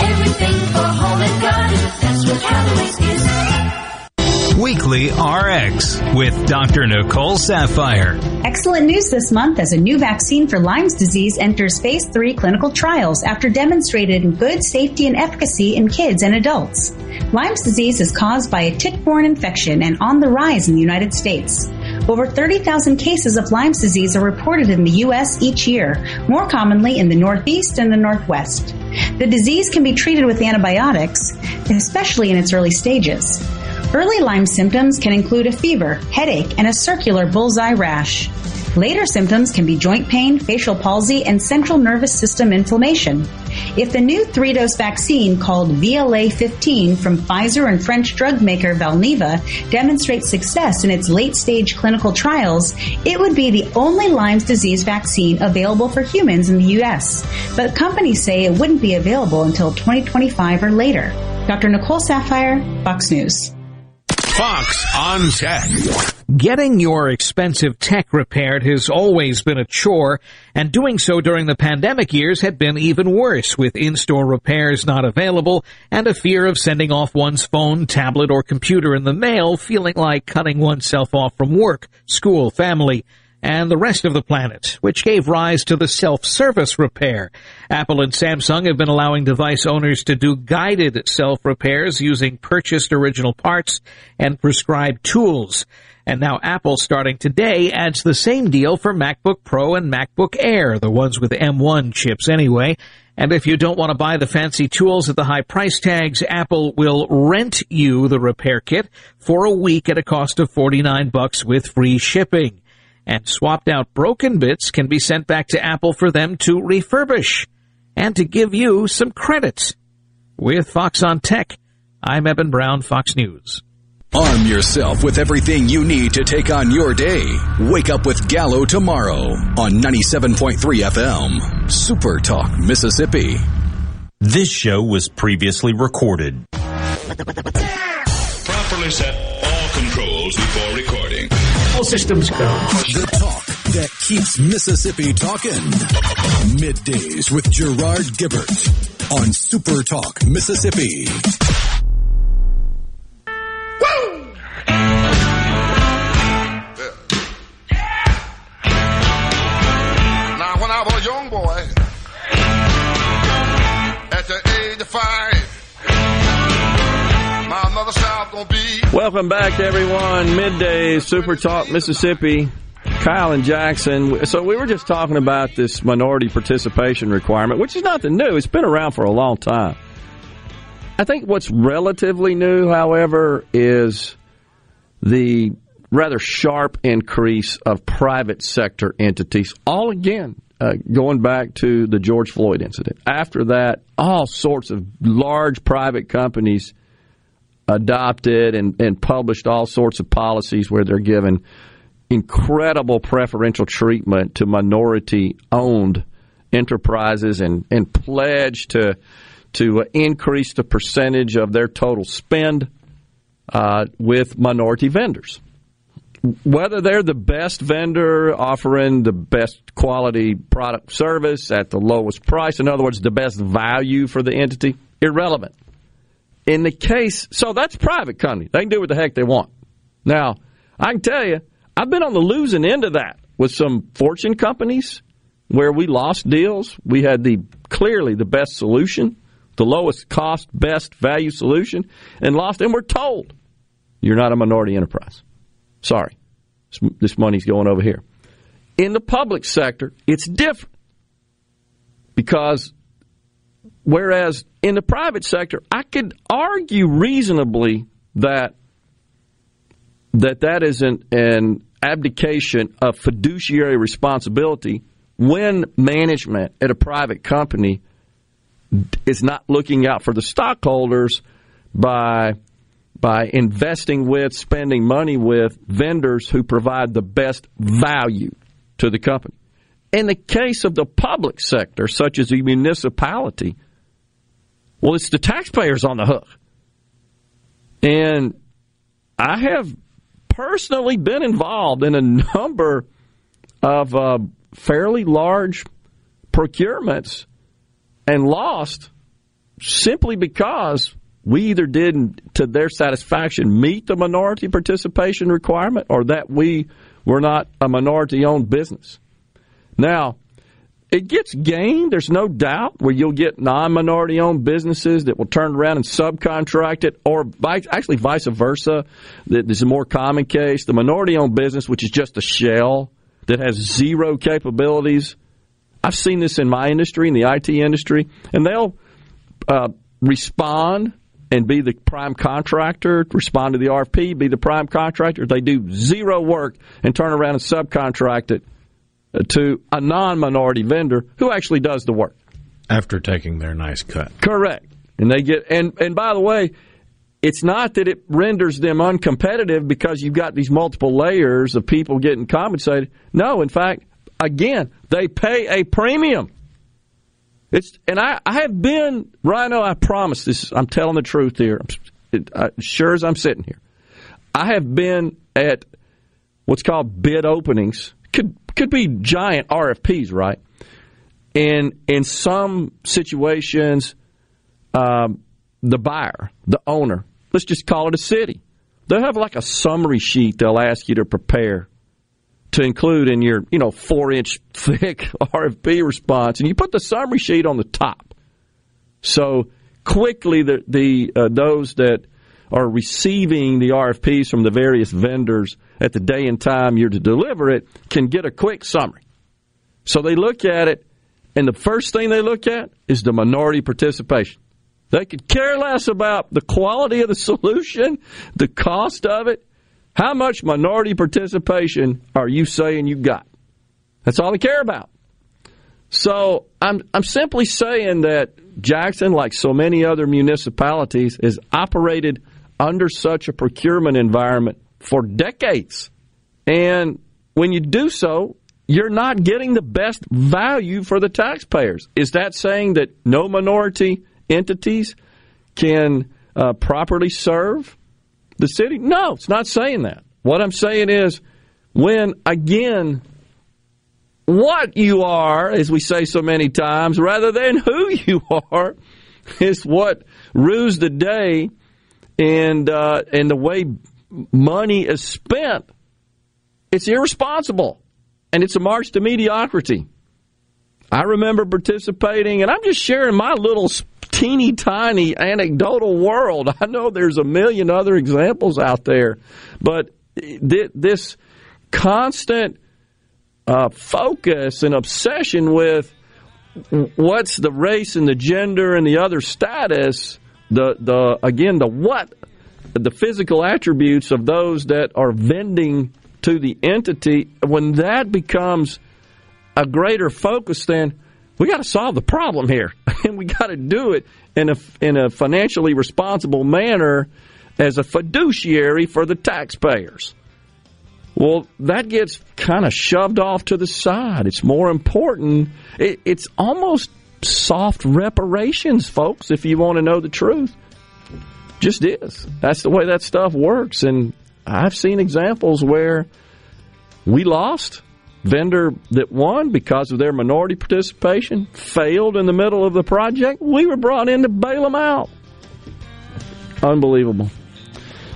everything for home and garden. That's what Callaway's is. Weekly RX with Dr. Nicole Sapphire. Excellent news this month as a new vaccine for Lyme's disease enters phase 3 clinical trials after demonstrating good safety and efficacy in kids and adults. Lyme's disease is caused by a tick-borne infection and on the rise in the United States. Over 30,000 cases of Lyme's disease are reported in the U.S. each year, more commonly in the Northeast and the Northwest. The disease can be treated with antibiotics, especially in its early stages. Early Lyme symptoms can include a fever, headache, and a circular bullseye rash. Later symptoms can be joint pain, facial palsy, and central nervous system inflammation. If the new 3-dose vaccine called VLA-15 from Pfizer and French drug maker Valneva demonstrates success in its late-stage clinical trials, it would be the only Lyme's disease vaccine available for humans in the U.S., but companies say it wouldn't be available until 2025 or later. Dr. Nicole Sapphire, Fox News. Fox on Tech. Getting your expensive tech repaired has always been a chore, and doing so during the pandemic years had been even worse, with in-store repairs not available and a fear of sending off one's phone, tablet, or computer in the mail, feeling like cutting oneself off from work, school, family, and the rest of the planet, which gave rise to the self-service repair. Apple and Samsung have been allowing device owners to do guided self-repairs using purchased original parts and prescribed tools. And now Apple, starting today, adds the same deal for MacBook Pro and MacBook Air, the ones with M1 chips anyway. And if you don't want to buy the fancy tools at the high price tags, Apple will rent you the repair kit for a week at a cost of $49 with free shipping. And swapped-out broken bits can be sent back to Apple for them to refurbish and to give you some credits. With Fox on Tech, I'm Eben Brown, Fox News. Arm yourself with everything you need to take on your day. Wake up with Gallo tomorrow on 97.3 FM, Super Talk, Mississippi. This show was previously recorded. Properly set all controls before recording. Systems go. The talk that keeps Mississippi talking. Middays with Gerard Gilbert on Super Talk Mississippi. Woo! Now, when I was a young boy, at the age of 5, welcome back, everyone. Midday Super Talk Mississippi. Kyle and Jackson. So we were just talking about this minority participation requirement, which is nothing new. It's been around for a long time. I think what's relatively new, however, is the rather sharp increase of private sector entities. All again, going back to the George Floyd incident. After that, all sorts of large private companies adopted and published all sorts of policies where they're given incredible preferential treatment to minority-owned enterprises and pledged to increase the percentage of their total spend with minority vendors. Whether they're the best vendor offering the best quality product service at the lowest price, in other words, the best value for the entity, irrelevant. In the case, so that's private company. They can do what the heck they want. Now, I can tell you, I've been on the losing end of that with some fortune companies where we lost deals. We had clearly the best solution, the lowest cost, best value solution, and lost. And we're told, You're not a minority enterprise. Sorry. This money's going over here. In the public sector, it's different. Because whereas in the private sector, I could argue reasonably that is an abdication of fiduciary responsibility when management at a private company is not looking out for the stockholders by investing with, spending money with vendors who provide the best value to the company. In the case of the public sector, such as a municipality, well, it's the taxpayers on the hook. And I have personally been involved in a number of fairly large procurements and lost simply because we either didn't, to their satisfaction, meet the minority participation requirement or that we were not a minority-owned business. Now, it gets gained, there's no doubt, where you'll get non-minority-owned businesses that will turn around and subcontract it, or actually vice versa. This is a more common case. The minority-owned business, which is just a shell that has zero capabilities. I've seen this in my industry, in the IT industry, and they'll respond and be the prime contractor, respond to the RFP, be the prime contractor. They do zero work and turn around and subcontract it to a non-minority vendor who actually does the work. After taking their nice cut. Correct. And they get and by the way, it's not that it renders them uncompetitive because you've got these multiple layers of people getting compensated. No, in fact, again, they pay a premium. I have been, Rhino, I promise this, I'm telling the truth here, sure as I'm sitting here. I have been at what's called bid openings, could be giant RFPs, right? And in some situations, the buyer, the owner, let's just call it a city, they'll have like a summary sheet they'll ask you to prepare to include in your, 4-inch thick RFP response. And you put the summary sheet on the top. So quickly those that are receiving the RFPs from the various vendors at the day and time you're to deliver it can get a quick summary. So they look at it, and the first thing they look at is the minority participation. They could care less about the quality of the solution, the cost of it. How much minority participation are you saying you got? That's all they care about. So I'm simply saying that Jackson, like so many other municipalities, has operated under such a procurement environment for decades. And when you do so, you're not getting the best value for the taxpayers. Is that saying that no minority entities can properly serve the city? No, it's not saying that. What I'm saying is when, again, what you are, as we say so many times, rather than who you are, is what rues the day and the way money is spent. It's irresponsible, and it's a march to mediocrity. I remember participating, and I'm just sharing my little teeny tiny anecdotal world. I know there's a million other examples out there, but this constant focus and obsession with what's the race and the gender and the other status, the physical attributes of those that are vending to the entity, when that becomes a greater focus than we got to solve the problem here, and we got to do it in a financially responsible manner as a fiduciary for the taxpayers. Well, that gets kind of shoved off to the side. It's more important. It's almost soft reparations, folks, if you want to know the truth. Just is. That's the way that stuff works. And I've seen examples where we lost. Vendor that won because of their minority participation failed in the middle of the project. We were brought in to bail them out. Unbelievable.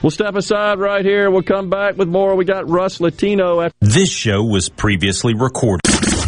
We'll step aside right here. We'll come back with more. We got Russ Latino. This show was previously recorded.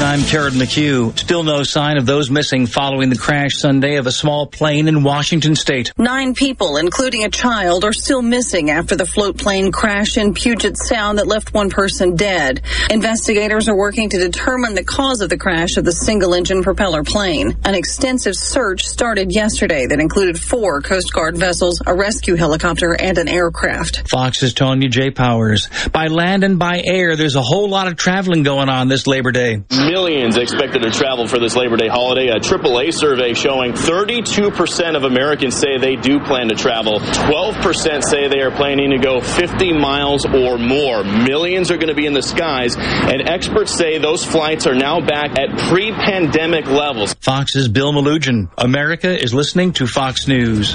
I'm Jared McHugh. Still no sign of those missing following the crash Sunday of a small plane in Washington state. 9 people, including a child, are still missing after the float plane crash in Puget Sound that left one person dead. Investigators are working to determine the cause of the crash of the single-engine propeller plane. An extensive search started yesterday that included 4 Coast Guard vessels, a rescue helicopter, and an aircraft. Fox's Tonya J. Powers. By land and by air, there's a whole lot of traveling going on this Labor Day. Millions expected to travel for this Labor Day holiday. A AAA survey showing 32% of Americans say they do plan to travel. 12% say they are planning to go 50 miles or more. Millions are going to be in the skies, and experts say those flights are now back at pre-pandemic levels. Fox's Bill Malugin. America is listening to Fox News.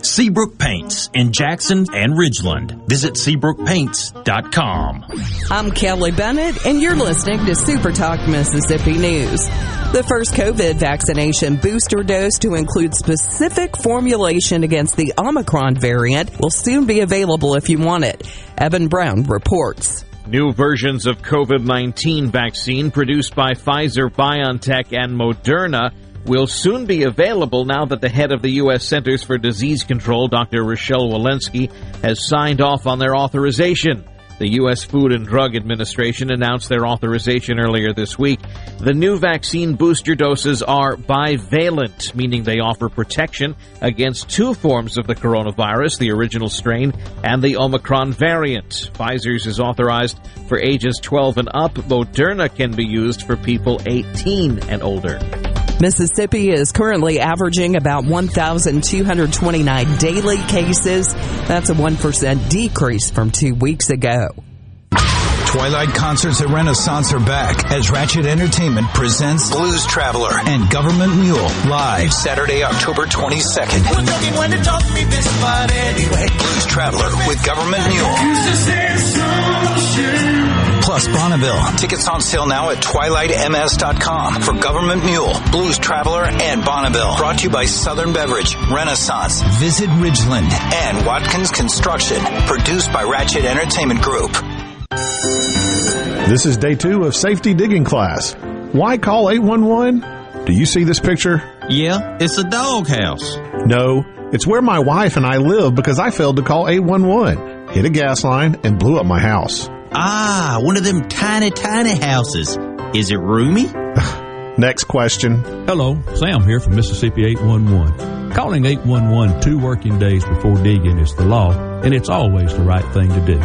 Seabrook Paints in Jackson and Ridgeland. Visit SeabrookPaints.com. I'm Kelly Bennett, and you're listening to Super Talk Mississippi News. The first COVID vaccination booster dose to include specific formulation against the Omicron variant will soon be available if you want it. Evan Brown reports. New versions of COVID-19 vaccine produced by Pfizer, BioNTech, and Moderna will soon be available now that the head of the U.S. Centers for Disease Control, Dr. Rochelle Walensky, has signed off on their authorization. The U.S. Food and Drug Administration announced their authorization earlier this week. The new vaccine booster doses are bivalent, meaning they offer protection against 2 forms of the coronavirus, the original strain and the Omicron variant. Pfizer's is authorized for ages 12 and up. Moderna can be used for people 18 and older. Mississippi is currently averaging about 1,229 daily cases. That's a 1% decrease from 2 weeks ago. Twilight Concerts at Renaissance are back as Ratchet Entertainment presents Blues Traveler and Government Mule live Saturday, October 22nd. Blues Traveler with Government Mule. Plus Bonneville. Tickets on sale now at twilightms.com for Government Mule, Blues Traveler, and Bonneville. Brought to you by Southern Beverage, Renaissance, Visit Ridgeland, and Watkins Construction. Produced by Ratchet Entertainment Group. This is day 2 of safety digging class. Why call 811? Do you see this picture? Yeah, it's a doghouse. No, it's where my wife and I live because I failed to call 811, hit a gas line, and blew up my house. Ah, one of them tiny, tiny houses. Is it roomy? Next question. Hello, Sam here from Mississippi 811. Calling 811 2 working days before digging is the law, and it's always the right thing to do.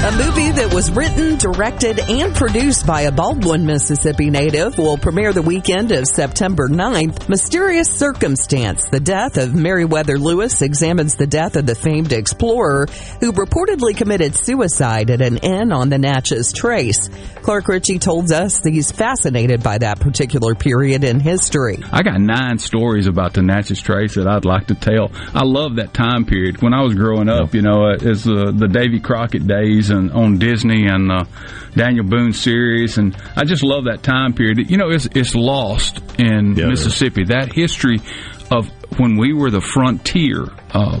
A movie that was written, directed, and produced by a Baldwin, Mississippi native will premiere the weekend of September 9th. Mysterious Circumstance, The Death of Meriwether Lewis, examines the death of the famed explorer who reportedly committed suicide at an inn on the Natchez Trace. Clark Ritchie told us he's fascinated by that particular period in history. I got 9 stories about the Natchez Trace that I'd like to tell. I love that time period. When I was growing up, you know, it's the Davy Crockett days and on Disney and Daniel Boone series, and I just love that time period. You know, it's lost in Mississippi. That history of when we were the frontier,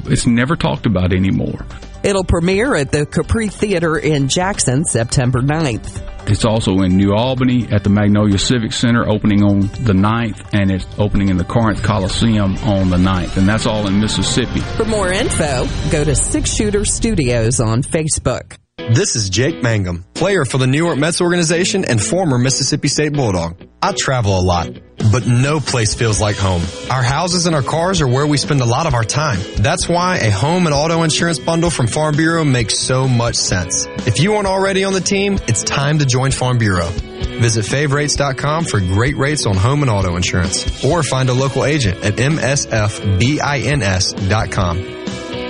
it's never talked about anymore. It'll premiere at the Capri Theater in Jackson September 9th. It's also in New Albany at the Magnolia Civic Center opening on the 9th, and it's opening in the Corinth Coliseum on the 9th, and that's all in Mississippi. For more info, go to Six Shooter Studios on Facebook. This is Jake Mangum, player for the New York Mets organization and former Mississippi State Bulldog. I travel a lot, but no place feels like home. Our houses and our cars are where we spend a lot of our time. That's why a home and auto insurance bundle from Farm Bureau makes so much sense. If you aren't already on the team, it's time to join Farm Bureau. Visit favrates.com for great rates on home and auto insurance, or find a local agent at msfbins.com.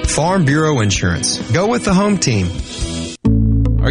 Farm Bureau Insurance. Go with the home team. Are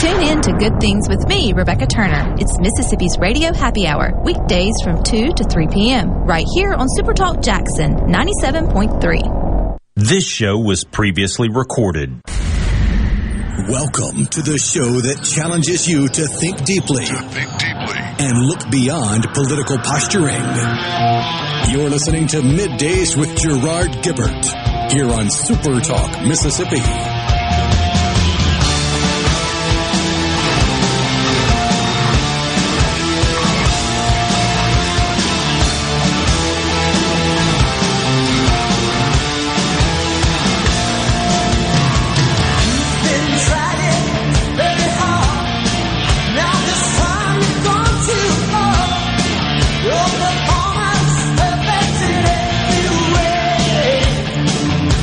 Tune in to Good Things with me, Rebecca Turner. It's Mississippi's Radio Happy Hour, weekdays from 2 to 3 p.m., right here on Supertalk Jackson 97.3. This show was previously recorded. Welcome to the show that challenges you to think deeply. And look beyond political posturing. You're listening to Middays with Gerard Gilbert, here on Supertalk Mississippi.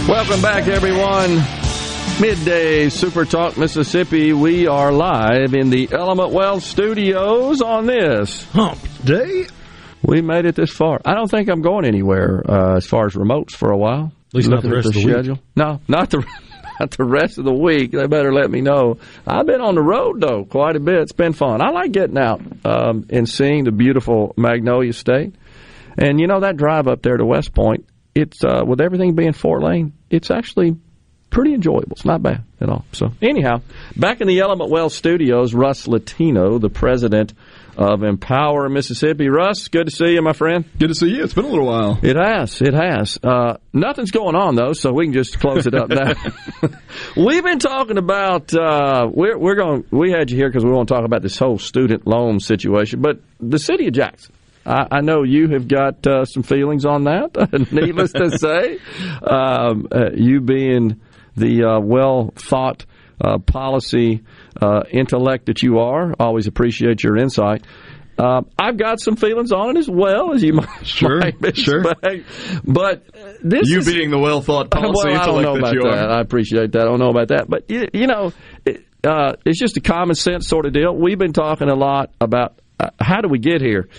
Welcome back, everyone. Midday Super Talk Mississippi. We are live in the Element Wealth Studios on this hump day. We made it this far. I don't think I'm going anywhere as far as remotes for a while. At least not the rest of the schedule. Week. No, not the rest of the week. They better let me know. I've been on the road though quite a bit. It's been fun. I like getting out and seeing the beautiful Magnolia State. And you know that drive up there to West Point. It's with everything being 4-lane, it's actually pretty enjoyable. It's not bad at all. So anyhow, back in the Element Wells Studios, Russ Latino, the president of Empower Mississippi. Russ, good to see you, my friend. Good to see you. It's been a little while. It has. Nothing's going on though, so we can just close it up now. We've been talking about we had you here because we want to talk about this whole student loan situation, but the city of Jackson. I know you have got some feelings on that, needless to say. You being the well-thought policy intellect that you are, always appreciate your insight. I've got some feelings on it as well, as you might expect. Sure. But this you is... You being the well-thought policy intellect that you are. I appreciate that. I don't know about that. But, you know, it's just a common sense sort of deal. We've been talking a lot about how do we get here?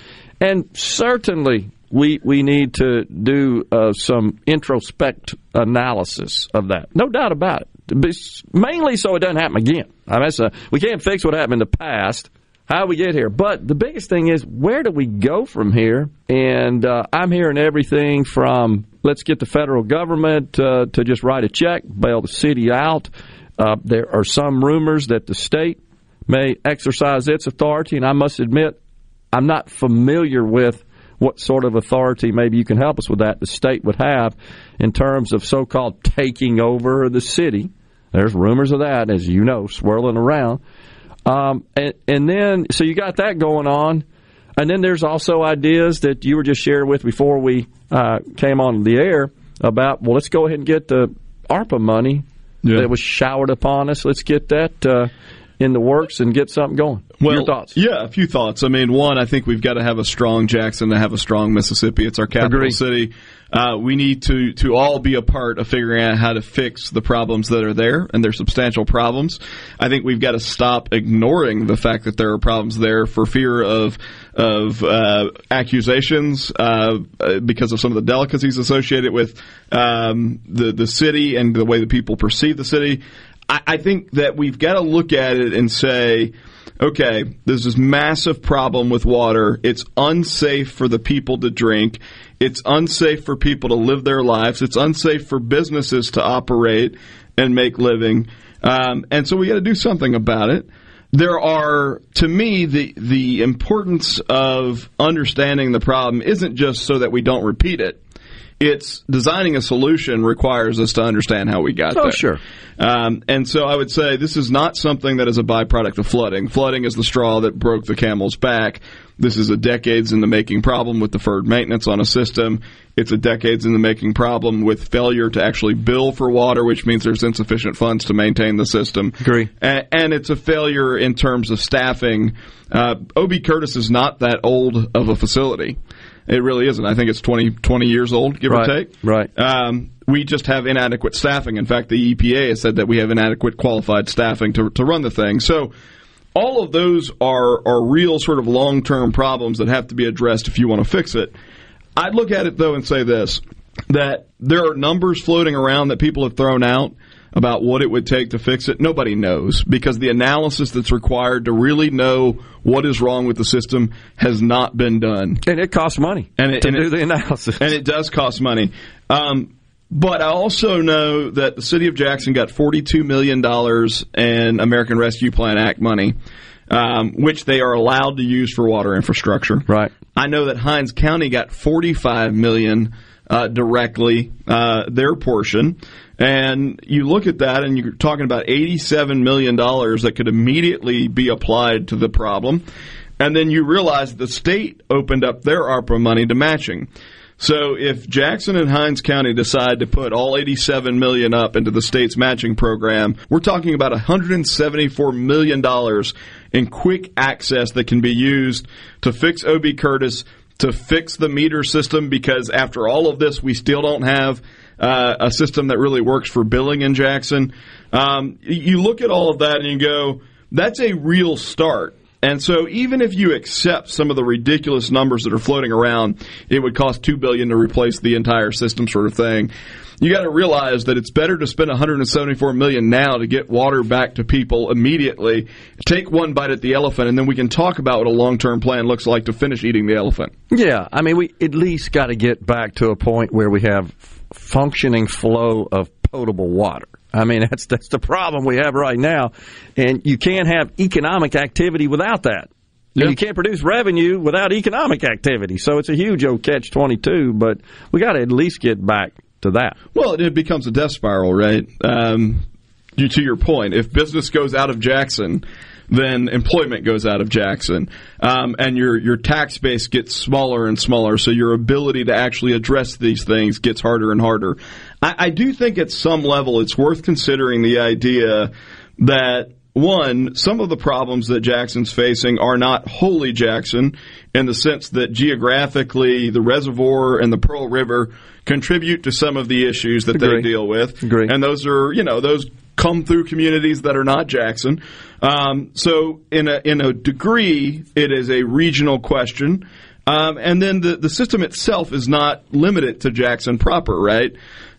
And certainly we need to do some introspect analysis of that. No doubt about it. Mainly so it doesn't happen again. I mean, we can't fix what happened in the past, how we get here. But the biggest thing is, where do we go from here? And I'm hearing everything from let's get the federal government to just write a check, bail the city out. There are some rumors that the state may exercise its authority, and I must admit, I'm not familiar with what sort of authority, maybe you can help us with that, the state would have in terms of so-called taking over the city. There's rumors of that, as you know, swirling around. And then, so you got that going on. And then there's also ideas that you were just sharing with before we came on the air about, well, let's go ahead and get the ARPA money that was showered upon us. Let's get that in the works and get something going. Well, your thoughts? Yeah, a few thoughts. I mean, one, I think we've got to have a strong Jackson to have a strong Mississippi. It's our capital city. We need to all be a part of figuring out how to fix the problems that are there, and they're substantial problems. I think we've got to stop ignoring the fact that there are problems there for fear of accusations because of some of the delicacies associated with the city and the way that people perceive the city. I think that we've got to look at it and say, okay, there's this massive problem with water. It's unsafe for the people to drink. It's unsafe for people to live their lives. It's unsafe for businesses to operate and make living. And so we got to do something about it. There are, to me, the importance of understanding the problem isn't just so that we don't repeat it. It's designing a solution requires us to understand how we got there. Oh, sure. And so I would say this is not something that is a byproduct of flooding. Flooding is the straw that broke the camel's back. This is a decades-in-the-making problem with deferred maintenance on a system. It's a decades-in-the-making problem with failure to actually bill for water, which means there's insufficient funds to maintain the system. Agree. And it's a failure in terms of staffing. O.B. Curtis is not that old of a facility. It really isn't. I think it's 20 years old, give or take. Right. We just have inadequate staffing. In fact, the EPA has said that we have inadequate qualified staffing to run the thing. So all of those are real sort of long-term problems that have to be addressed if you want to fix it. I'd look at it, though, and say this, that there are numbers floating around that people have thrown out about what it would take to fix it. Nobody knows, because the analysis that's required to really know what is wrong with the system has not been done. And it costs money to do the analysis. And it does cost money. But I also know that the city of Jackson got $42 million in American Rescue Plan Act money, which they are allowed to use for water infrastructure. Right. I know that Hinds County got $45 million directly, their portion. And you look at that, and you're talking about $87 million that could immediately be applied to the problem. And then you realize the state opened up their ARPA money to matching. So if Jackson and Hinds County decide to put all $87 million up into the state's matching program, we're talking about $174 million in quick access that can be used to fix O.B. Curtis, to fix the meter system, because after all of this, we still don't have a system that really works for billing in Jackson. You look at all of that and you go, that's a real start. And so even if you accept some of the ridiculous numbers that are floating around, it would cost $2 billion to replace the entire system sort of thing. You got to realize that it's better to spend $174 million now to get water back to people immediately, take one bite at the elephant, and then we can talk about what a long-term plan looks like to finish eating the elephant. Yeah, I mean, we at least got to get back to a point where we have functioning flow of potable water. I mean, that's the problem we have right now. And you can't have economic activity without that. Yep. And you can't produce revenue without economic activity. So it's a huge old catch-22, but we got to at least get back to that. Well, it becomes a death spiral, right? To your point, if business goes out of Jackson, then employment goes out of Jackson, and your tax base gets smaller and smaller, so your ability to actually address these things gets harder and harder. I do think at some level it's worth considering the idea that, one, some of the problems that Jackson's facing are not wholly Jackson in the sense that geographically the reservoir and the Pearl River contribute to some of the issues that they deal with. Agree. And those are, those come through communities that are not Jackson. So in a degree, it is a regional question. And then the system itself is not limited to Jackson proper, right?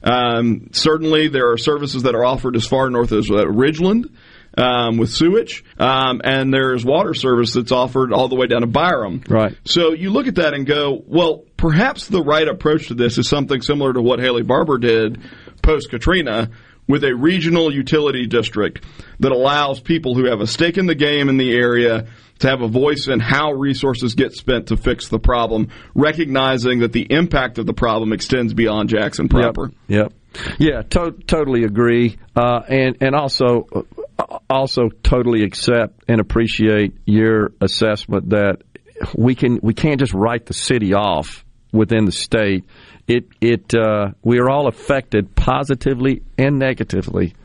Certainly there are services that are offered as far north as Ridgeland, with sewage, and there's water service that's offered all the way down to Byram. Right. So you look at that and go, well, perhaps the right approach to this is something similar to what Haley Barbour did post-Katrina with a regional utility district that allows people who have a stake in the game in the area to have a voice in how resources get spent to fix the problem, recognizing that the impact of the problem extends beyond Jackson proper. Yep. Yeah, totally agree, and also totally accept and appreciate your assessment that we can't just write the city off within the state. We are all affected positively and negatively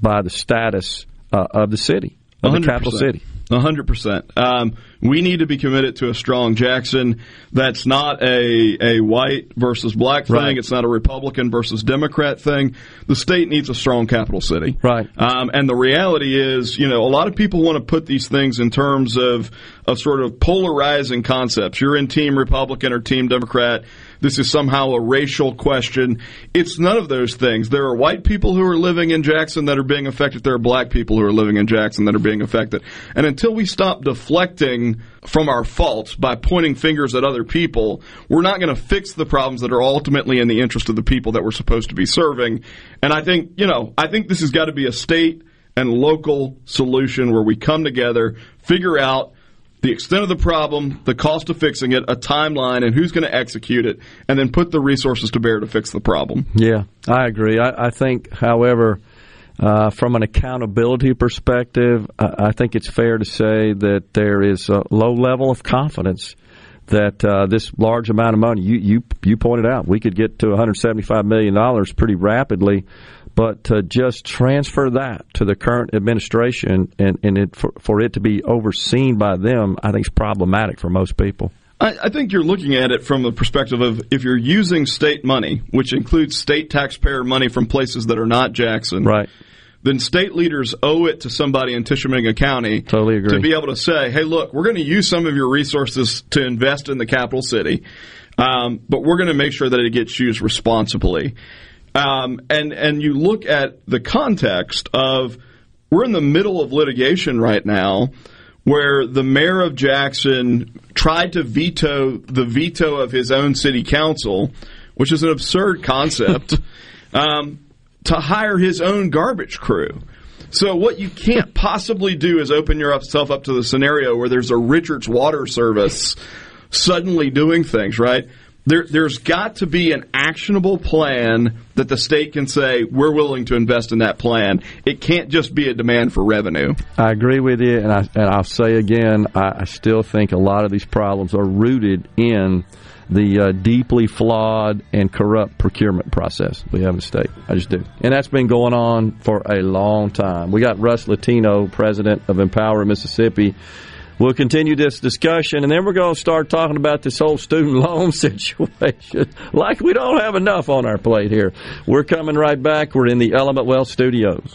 by the status of the city, of 100%. The capital city. 100%. We need to be committed to a strong Jackson. That's not a white versus black thing. Right. It's not a Republican versus Democrat thing. The state needs a strong capital city. Right. And the reality is, a lot of people want to put these things in terms of sort of polarizing concepts. You're in team Republican or team Democrat. This is somehow a racial question. It's none of those things. There are white people who are living in Jackson that are being affected. There are black people who are living in Jackson that are being affected. And until we stop deflecting from our faults by pointing fingers at other people, we're not going to fix the problems that are ultimately in the interest of the people that we're supposed to be serving. And I think this has got to be a state and local solution where we come together, figure out the extent of the problem, the cost of fixing it, a timeline, and who's going to execute it, and then put the resources to bear to fix the problem. Yeah, I agree. I think, however, from an accountability perspective, I think it's fair to say that there is a low level of confidence that this large amount of money, you pointed out, we could get to $175 million pretty rapidly, but to just transfer that to the current administration and it, for it to be overseen by them, I think is problematic for most people. I think you're looking at it from the perspective of if you're using state money, which includes state taxpayer money from places that are not Jackson, right, then state leaders owe it to somebody in Tishomingo County totally agree. To be able to say, hey, look, we're going to use some of your resources to invest in the capital city, but we're going to make sure that it gets used responsibly. And you look at the context of we're in the middle of litigation right now where the mayor of Jackson tried to veto the veto of his own city council, which is an absurd concept, to hire his own garbage crew. So what you can't possibly do is open yourself up to the scenario where there's a Richards Water Service suddenly doing things, right? There's got to be an actionable plan that the state can say, we're willing to invest in that plan. It can't just be a demand for revenue. I agree with you, and I'll say again, I still think a lot of these problems are rooted in the deeply flawed and corrupt procurement process we have in the state. I just do. And that's been going on for a long time. We got Russ Latino, president of Empower Mississippi. We'll continue this discussion, and then we're going to start talking about this whole student loan situation like we don't have enough on our plate here. We're coming right back. We're in the Element Well Studios.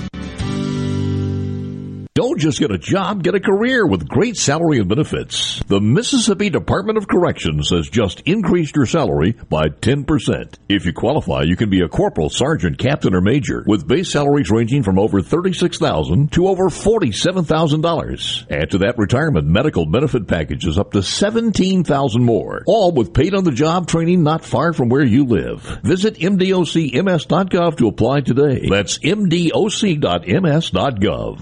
Don't just get a job, get a career with great salary and benefits. The Mississippi Department of Corrections has just increased your salary by 10%. If you qualify, you can be a corporal, sergeant, captain, or major, with base salaries ranging from over $36,000 to over $47,000. Add to that retirement medical benefit packages up to $17,000 more, all with paid-on-the-job training not far from where you live. Visit mdocms.gov to apply today. That's mdoc.ms.gov.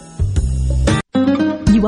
You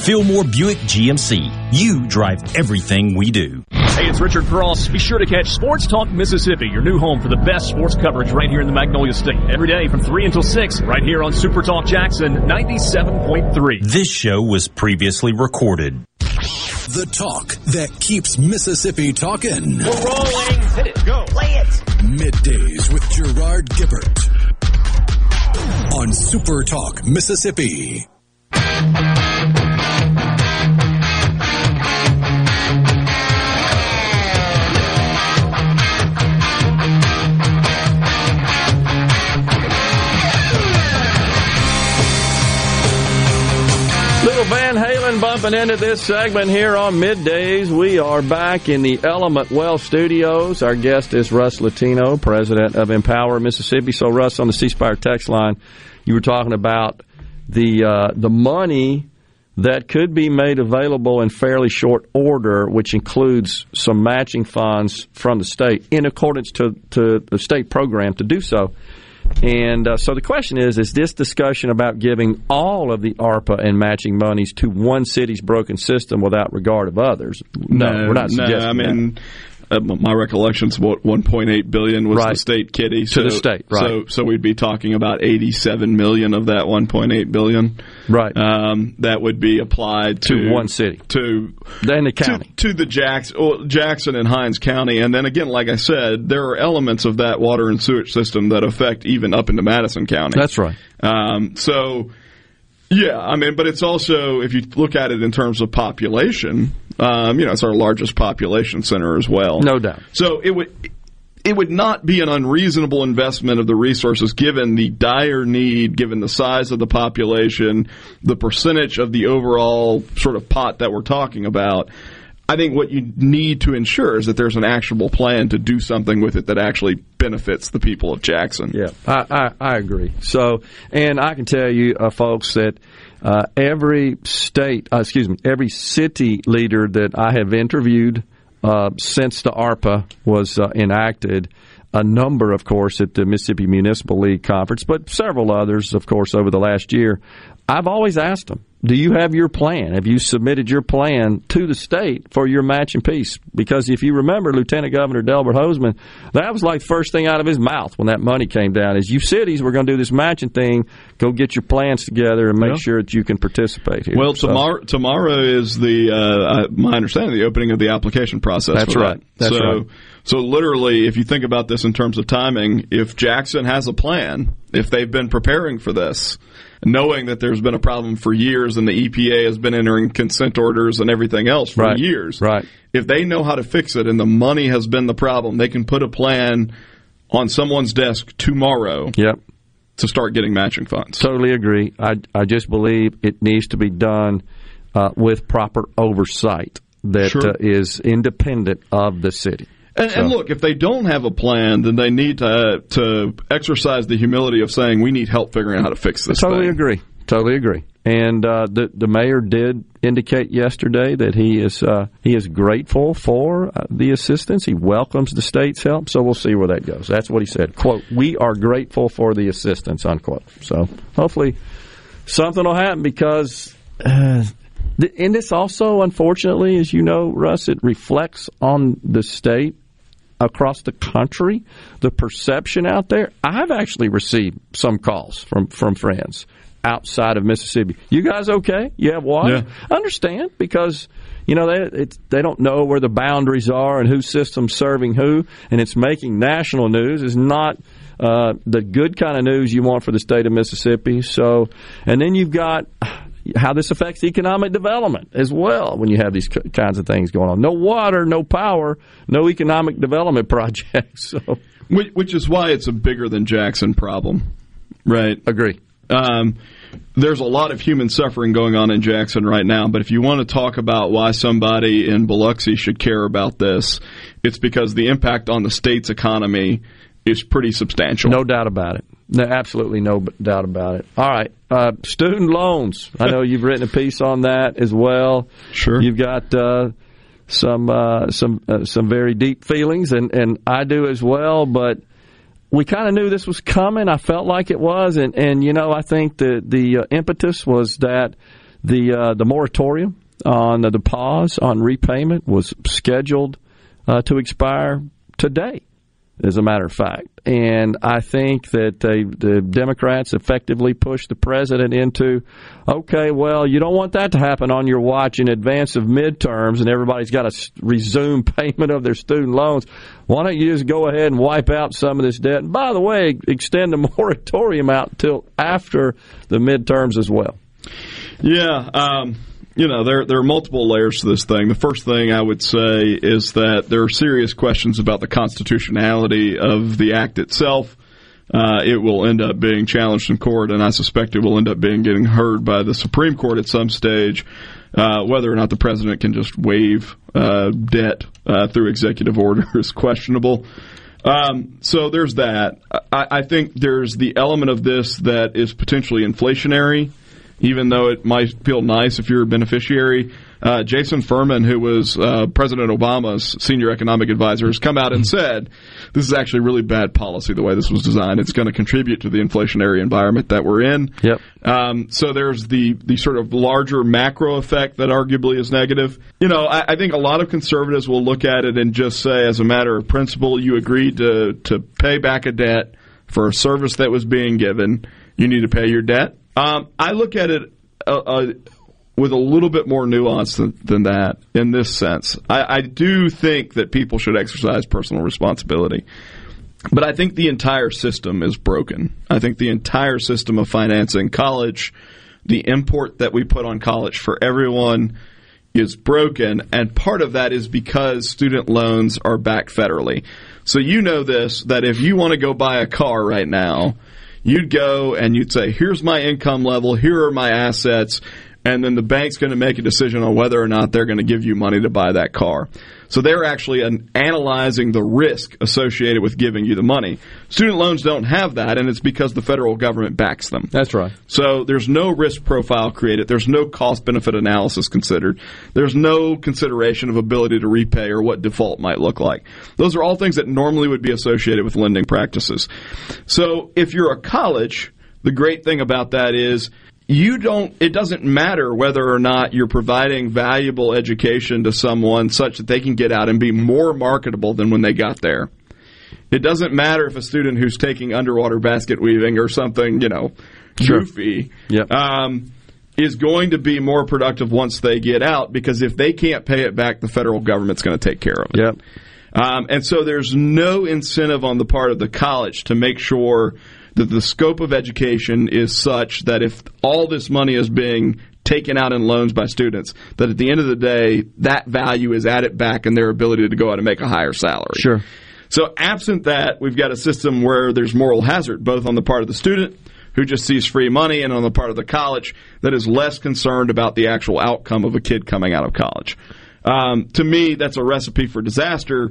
Fillmore Buick GMC. You drive everything we do. Hey, it's Richard Cross. Be sure to catch Sports Talk Mississippi, your new home for the best sports coverage right here in the Magnolia State. Every day from 3 until 6, right here on Super Talk Jackson 97.3. This show was previously recorded. The talk that keeps Mississippi talking. We're rolling. Hit it. Go. Play it. Middays with Gerard Gilbert on Super Talk Mississippi. Van Halen bumping into this segment here on Middays. We are back in the Element Well Studios. Our guest is Russ Latino, president of Empower Mississippi. So, Russ, on the C-Spire text line, you were talking about the money that could be made available in fairly short order, which includes some matching funds from the state in accordance to the state program to do so. And so the question is this discussion about giving all of the ARPA and matching monies to one city's broken system without regard of others? No, we're not suggesting that. My recollection's what $1.8 billion was right. The state kitty. So, to the state, right. So we'd be talking about $87 million of that $1.8 billion. Right. That would be applied to one city. To then the county. To the Jackson and Hinds County. And then again, like I said, there are elements of that water and sewage system that affect even up into Madison County. That's right. But it's also, if you look at it in terms of population, it's our largest population center as well. No doubt. So it would not be an unreasonable investment of the resources given the dire need, given the size of the population, the percentage of the overall sort of pot that we're talking about. I think what you need to ensure is that there's an actionable plan to do something with it that actually benefits the people of Jackson. Yeah, I agree. So, and I can tell you, folks, that every city leader that I have interviewed since the ARPA was enacted, a number, of course, at the Mississippi Municipal League Conference, but several others, of course, over the last year, I've always asked them, do you have your plan? Have you submitted your plan to the state for your match and piece? Because if you remember, Lieutenant Governor Delbert Hosemann, that was like the first thing out of his mouth when that money came down is, you cities, we're going to do this matching thing. Go get your plans together and make sure that you can participate here. Well, so, tomorrow is the, my understanding, the opening of the application process. That's right. So literally, if you think about this in terms of timing, if Jackson has a plan, if they've been preparing for this, knowing that there's been a problem for years and the EPA has been entering consent orders and everything else for years. Right. If they know how to fix it and the money has been the problem, they can put a plan on someone's desk tomorrow to start getting matching funds. Totally agree. I just believe it needs to be done with proper oversight that is independent of the city. And look, if they don't have a plan, then they need to exercise the humility of saying, we need help figuring out how to fix this thing. Totally agree. And the mayor did indicate yesterday that he is grateful for the assistance. He welcomes the state's help, so we'll see where that goes. That's what he said. Quote, we are grateful for the assistance, unquote. So hopefully something will happen because... and this also, unfortunately, as you know, Russ, it reflects on the state across the country, the perception out there. I've actually received some calls from friends outside of Mississippi. You guys okay? You have water? Yeah. I understand because, they don't know where the boundaries are and whose system's serving who, and it's making national news. It's not the good kind of news you want for the state of Mississippi. So, and then you've got... how this affects economic development as well when you have these kinds of things going on. No water, no power, no economic development projects. So. Which is why it's a bigger than Jackson problem. Right. Agree. There's a lot of human suffering going on in Jackson right now, but if you want to talk about why somebody in Biloxi should care about this, it's because the impact on the state's economy is pretty substantial. No doubt about it. No, absolutely no doubt about it. All right. Student loans. I know you've written a piece on that as well. Sure. You've got some very deep feelings, and I do as well, but we kind of knew this was coming. I felt like it was, and you know, I think the impetus was that the moratorium on the pause on repayment was scheduled to expire today, as a matter of fact. And I think that the Democrats effectively pushed the president into, okay, well, you don't want that to happen on your watch in advance of midterms and everybody's got to resume payment of their student loans. Why don't you just go ahead and wipe out some of this debt? And by the way, extend the moratorium out till after the midterms as well. Yeah, you know, there are multiple layers to this thing. The first thing I would say is that there are serious questions about the constitutionality of the act itself. It will end up being challenged in court, and I suspect it will end up getting heard by the Supreme Court at some stage, whether or not the president can just waive debt through executive order is questionable. So there's that. I think there's the element of this that is potentially inflationary, even though it might feel nice if you're a beneficiary. Jason Furman, who was President Obama's senior economic advisor, has come out and said, this is actually really bad policy the way this was designed. It's going to contribute to the inflationary environment that we're in. Yep. So there's the sort of larger macro effect that arguably is negative. You know, I think a lot of conservatives will look at it and just say, as a matter of principle, you agreed to pay back a debt for a service that was being given. You need to pay your debt. I look at it with a little bit more nuance than that in this sense. I do think that people should exercise personal responsibility. But I think the entire system is broken. I think the entire system of financing college, the import that we put on college for everyone, is broken. And part of that is because student loans are back federally. So you know this, that if you want to go buy a car right now, you'd go and you'd say, here's my income level, here are my assets, and then the bank's going to make a decision on whether or not they're going to give you money to buy that car. So they're actually analyzing the risk associated with giving you the money. Student loans don't have that, and it's because the federal government backs them. That's right. So there's no risk profile created. There's no cost-benefit analysis considered. There's no consideration of ability to repay or what default might look like. Those are all things that normally would be associated with lending practices. So if you're a college, the great thing about that is it doesn't matter whether or not you're providing valuable education to someone such that they can get out and be more marketable than when they got there. It doesn't matter if a student who's taking underwater basket weaving or something, you know, goofy, sure. Yep. Is going to be more productive once they get out, because if they can't pay it back, the federal government's going to take care of it. Yep. And so there's no incentive on the part of the college to make sure that the scope of education is such that if all this money is being taken out in loans by students, that at the end of the day, that value is added back in their ability to go out and make a higher salary. Sure. So absent that, we've got a system where there's moral hazard, both on the part of the student, who just sees free money, and on the part of the college, that is less concerned about the actual outcome of a kid coming out of college. To me, that's a recipe for disaster,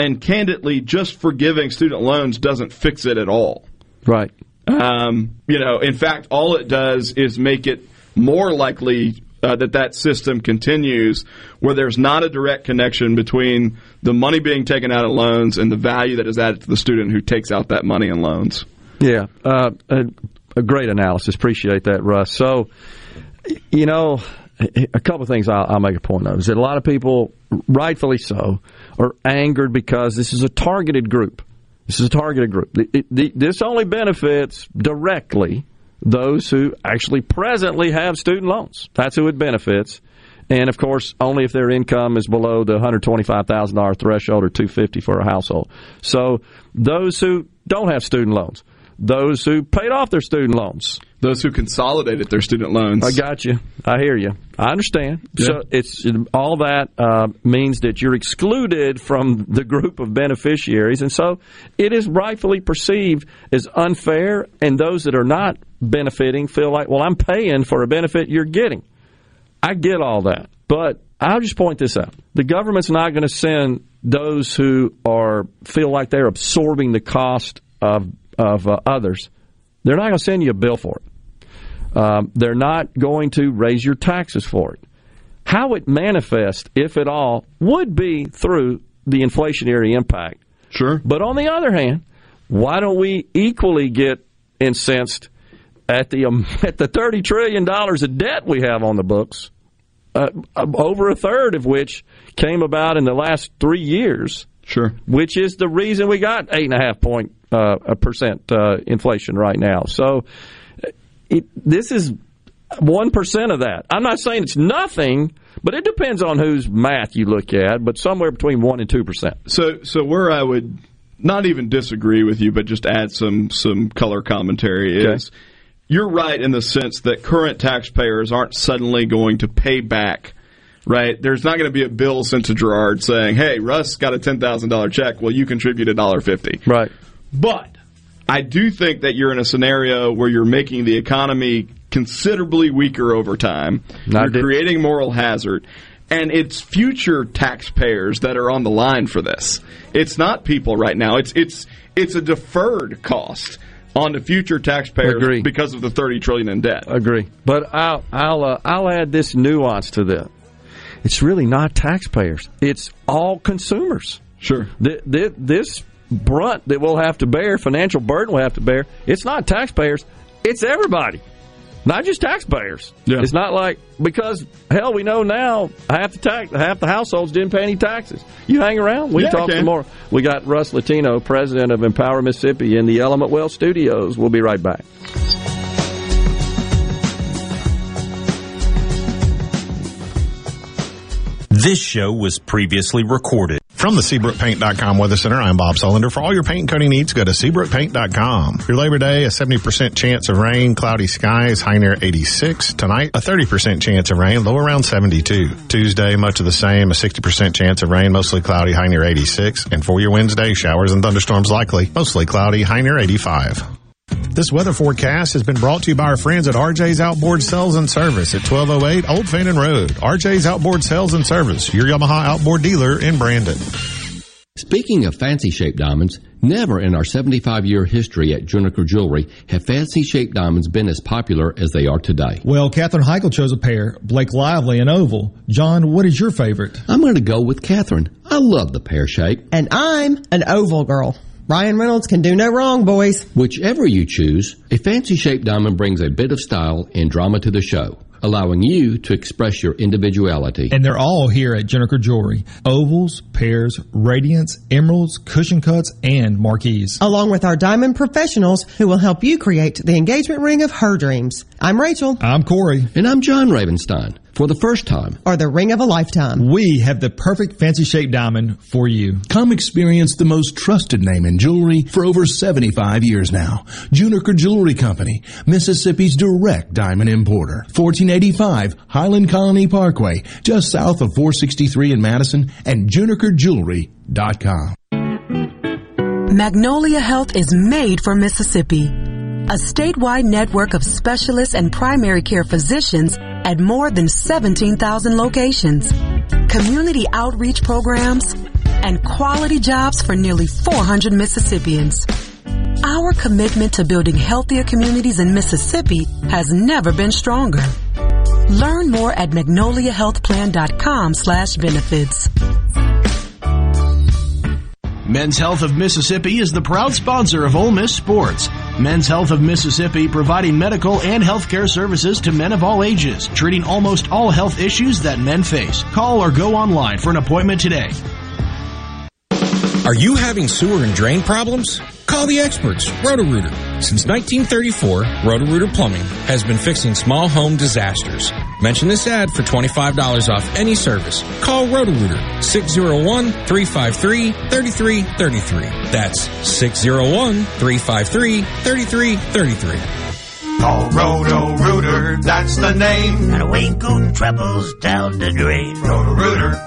and candidly, just forgiving student loans doesn't fix it at all. Right. You know, in fact, all it does is make it more likely that system continues where there's not a direct connection between the money being taken out in loans and the value that is added to the student who takes out that money in loans. Yeah. A great analysis. Appreciate that, Russ. So, you know, a couple of things I'll make a point of is that a lot of people, rightfully so, are angered because this is a targeted group. This is a targeted group. This only benefits directly those who actually presently have student loans. That's who it benefits. And, of course, only if their income is below the $125,000 threshold or $250,000 for a household. So those who don't have student loans, those who paid off their student loans. those who consolidated their student loans. I got you. I hear you. I understand. Yeah. So it's all that means that you're excluded from the group of beneficiaries, and so it is rightfully perceived as unfair, and those that are not benefiting feel like, well, I'm paying for a benefit you're getting. I get all that, but I'll just point this out. The government's not going to send those who are feel like they're absorbing the cost of others. They're not going to send you a bill for it. They're not going to raise your taxes for it. How it manifests, if at all, would be through the inflationary impact. Sure. But on the other hand, why don't we equally get incensed at the $30 trillion of debt we have on the books, over a third of which came about in the last 3 years? Sure. Which is the reason we got 8.5% inflation right now. So this is 1% of that. I'm not saying it's nothing, but it depends on whose math you look at, but somewhere between 1% and 2%. So where I would not even disagree with you, but just add some color commentary is, you're right in the sense that current taxpayers aren't suddenly going to pay back. Right, there's not going to be a bill sent to Gerard saying, "Hey, Russ got a $10,000 check. Well, you contribute $1.50." Right, but I do think that you're in a scenario where you're making the economy considerably weaker over time. You're creating moral hazard, and it's future taxpayers that are on the line for this. It's not people right now. It's a deferred cost on the future taxpayers. Agree. Because of the $30 trillion in debt. Agree, but I'll add this nuance to that. It's really not taxpayers. It's all consumers. Sure. This brunt that we'll have to bear, financial burden we'll have to bear, it's not taxpayers. It's everybody, not just taxpayers. Yeah. It's not like, because, hell, we know now half the households didn't pay any taxes. You hang around. We talk some more. We got Russ Latino, president of Empower Mississippi, in the Element Well Studios. We'll be right back. This show was previously recorded. From the SeabrookPaint.com Weather Center, I'm Bob Solander. For all your paint and coating needs, go to SeabrookPaint.com. Your Labor Day, a 70% chance of rain, cloudy skies, high near 86. Tonight, a 30% chance of rain, low around 72. Tuesday, much of the same, a 60% chance of rain, mostly cloudy, high near 86. And for your Wednesday, showers and thunderstorms likely, mostly cloudy, high near 85. This weather forecast has been brought to you by our friends at RJ's Outboard Sales and Service at 1208 Old Fannin Road. RJ's Outboard Sales and Service, your Yamaha outboard dealer in Brandon. Speaking of fancy-shaped diamonds, never in our 75-year history at Juniker Jewelry have fancy-shaped diamonds been as popular as they are today. Well, Katherine Heichel chose a pair, Blake Lively an oval. John, what is your favorite? I'm going to go with Katherine. I love the pear shape. And I'm an oval girl. Ryan Reynolds can do no wrong, boys. Whichever you choose, a fancy-shaped diamond brings a bit of style and drama to the show, allowing you to express your individuality. And they're all here at Juniker Jewelry. Ovals, pears, radiants, emeralds, cushion cuts, and marquees. Along with our diamond professionals who will help you create the engagement ring of her dreams. I'm Rachel. I'm Corey. And I'm John Ravenstein. For the first time, or the ring of a lifetime, we have the perfect fancy-shaped diamond for you. Come experience the most trusted name in jewelry for over 75 years now. Juniker Jewelry Company, Mississippi's direct diamond importer. 1485 Highland Colony Parkway, just south of 463 in Madison, and JunikerJewelry.com. Magnolia Health is made for Mississippi. A statewide network of specialists and primary care physicians at more than 17,000 locations, community outreach programs, and quality jobs for nearly 400 Mississippians. Our commitment to building healthier communities in Mississippi has never been stronger. Learn more at magnoliahealthplan.com/benefits. Men's Health of Mississippi is the proud sponsor of Ole Miss Sports. Men's Health of Mississippi, providing medical and health care services to men of all ages, treating almost all health issues that men face. Call or go online for an appointment today. Are you having sewer and drain problems? Call the experts, Roto-Rooter. Since 1934, Roto-Rooter Plumbing has been fixing small home disasters. Mention this ad for $25 off any service. Call Roto-Rooter, 601-353-3333. That's 601-353-3333. called Roto-Rooter, that's the name. And a winkle trouble's down the drain. Roto-Rooter.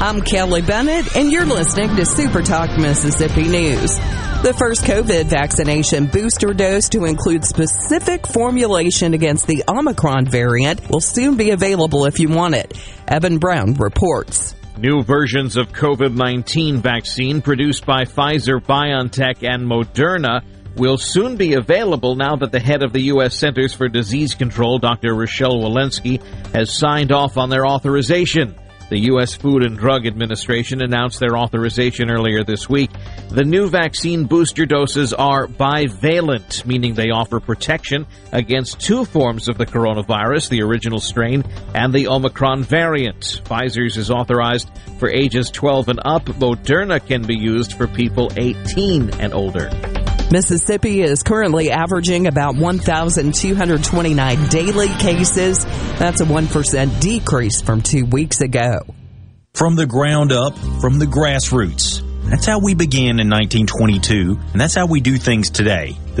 I'm Kelly Bennett, and you're listening to Super Talk Mississippi News. The first COVID vaccination booster dose to include specific formulation against the Omicron variant will soon be available if you want it. Evan Brown reports. New versions of COVID-19 vaccine produced by Pfizer, BioNTech, and Moderna will soon be available now that the head of the U.S. Centers for Disease Control, Dr. Rochelle Walensky, has signed off on their authorization. The U.S. Food and Drug Administration announced their authorization earlier this week. The new vaccine booster doses are bivalent, meaning they offer protection against two forms of the coronavirus, the original strain and the Omicron variant. Pfizer's is authorized for ages 12 and up. Moderna can be used for people 18 and older. Mississippi is currently averaging about 1,229 daily cases. That's a 1% decrease from 2 weeks ago. From the ground up, from the grassroots. That's how we began in 1922, and that's how we do things today. The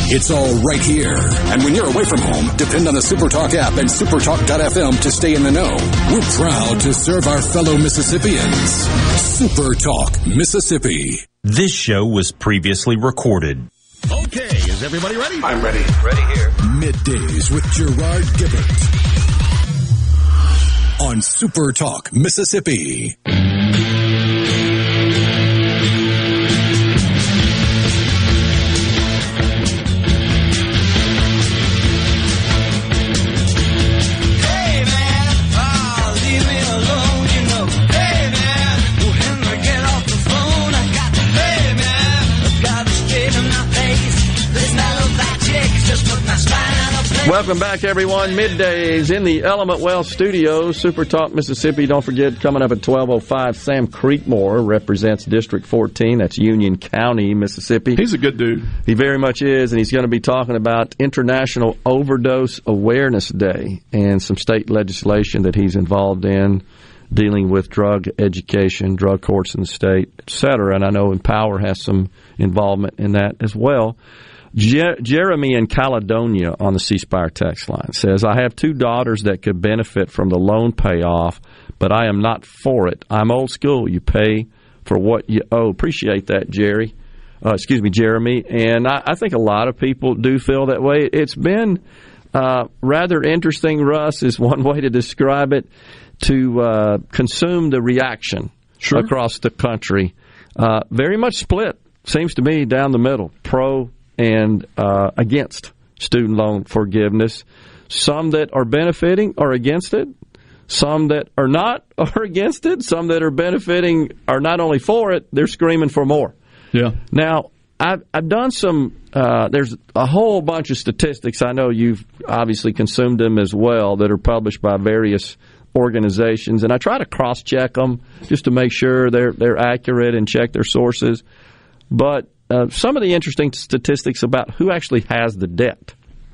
It's all right here. And when you're away from home, depend on the SuperTalk app and supertalk.fm to stay in the know. We're proud to serve our fellow Mississippians. SuperTalk Mississippi. This show was previously recorded. Okay, is everybody ready? I'm ready. Ready here. Middays with Gerard Gilbert on SuperTalk Mississippi. Welcome back, everyone. Middays in the Element Well Studios, Super Talk Mississippi. Don't forget, coming up at 12:05, Sam Creekmore represents District 14. That's Union County, Mississippi. He's a good dude. He very much is, and he's going to be talking about International Overdose Awareness Day and some state legislation that he's involved in dealing with drug education, drug courts in the state, et cetera. And I know Empower has some involvement in that as well. Jeremy in Caledonia on the ceasefire text line says, I have two daughters that could benefit from the loan payoff, but I am not for it. I'm old school. You pay for what you owe. Appreciate that, Jeremy. And I think a lot of people do feel that way. It's been rather interesting, Russ, is one way to describe it, to consume the reaction across the country. Very much split, seems to me, down the middle, pro and against student loan forgiveness. Some that are benefiting are against it. Some that are not are against it. Some that are benefiting are not only for it, they're screaming for more. Yeah. Now, I've done some, there's a whole bunch of statistics. I know you've obviously consumed them as well that are published by various organizations. And I try to cross-check them just to make sure they're accurate and check their sources. But some of the interesting statistics about who actually has the debt.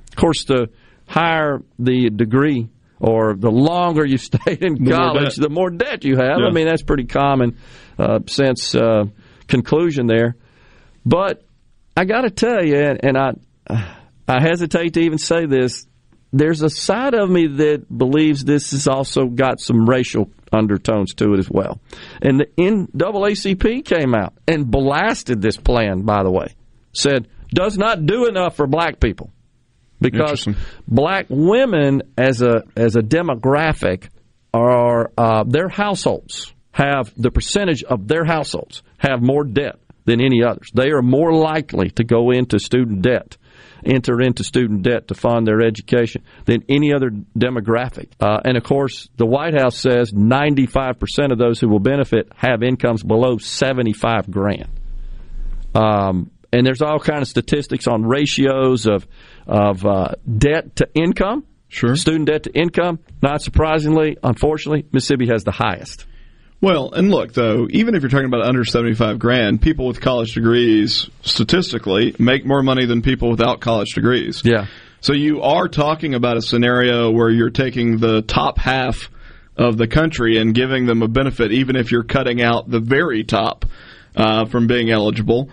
Of course, the higher the degree or the longer you stayed in college, the more debt you have. Yeah. I mean, that's pretty common sense conclusion there. But I got to tell you, and I hesitate to even say this, there's a side of me that believes this has also got some racial undertones to it as well. And the NAACP came out and blasted this plan, by the way, said, does not do enough for black people. Because black women as a demographic are their households have the percentage of their households have more debt than any others. They are more likely to go into student debt, enter into student debt to fund their education than any other demographic. And of course, the White House says 95% of those who will benefit have incomes below $75,000. And there's all kinds of statistics on ratios of debt to income, sure. Student debt to income. Not surprisingly, unfortunately, Mississippi has the highest. Well, and look, though, even if you're talking about under $75,000, people with college degrees statistically make more money than people without college degrees. Yeah. So you are talking about a scenario where you're taking the top half of the country and giving them a benefit, even if you're cutting out the very top from being eligible.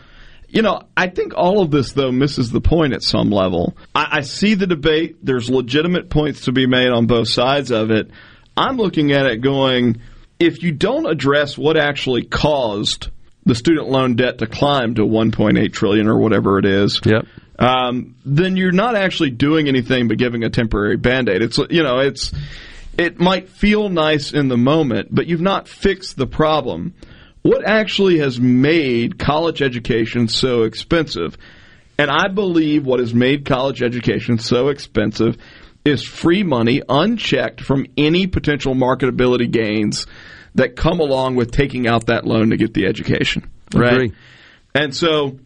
You know, I think all of this, though, misses the point at some level. I see the debate. There's legitimate points to be made on both sides of it. I'm looking at it going, if you don't address what actually caused the student loan debt to climb to $1.8 trillion or whatever it is, yep. Then you're not actually doing anything but giving a temporary Band-Aid. It might feel nice in the moment, but you've not fixed the problem. What actually has made college education so expensive? And I believe what has made college education so expensive is free money unchecked from any potential marketability gains that come along with taking out that loan to get the education. Right? Agree. And so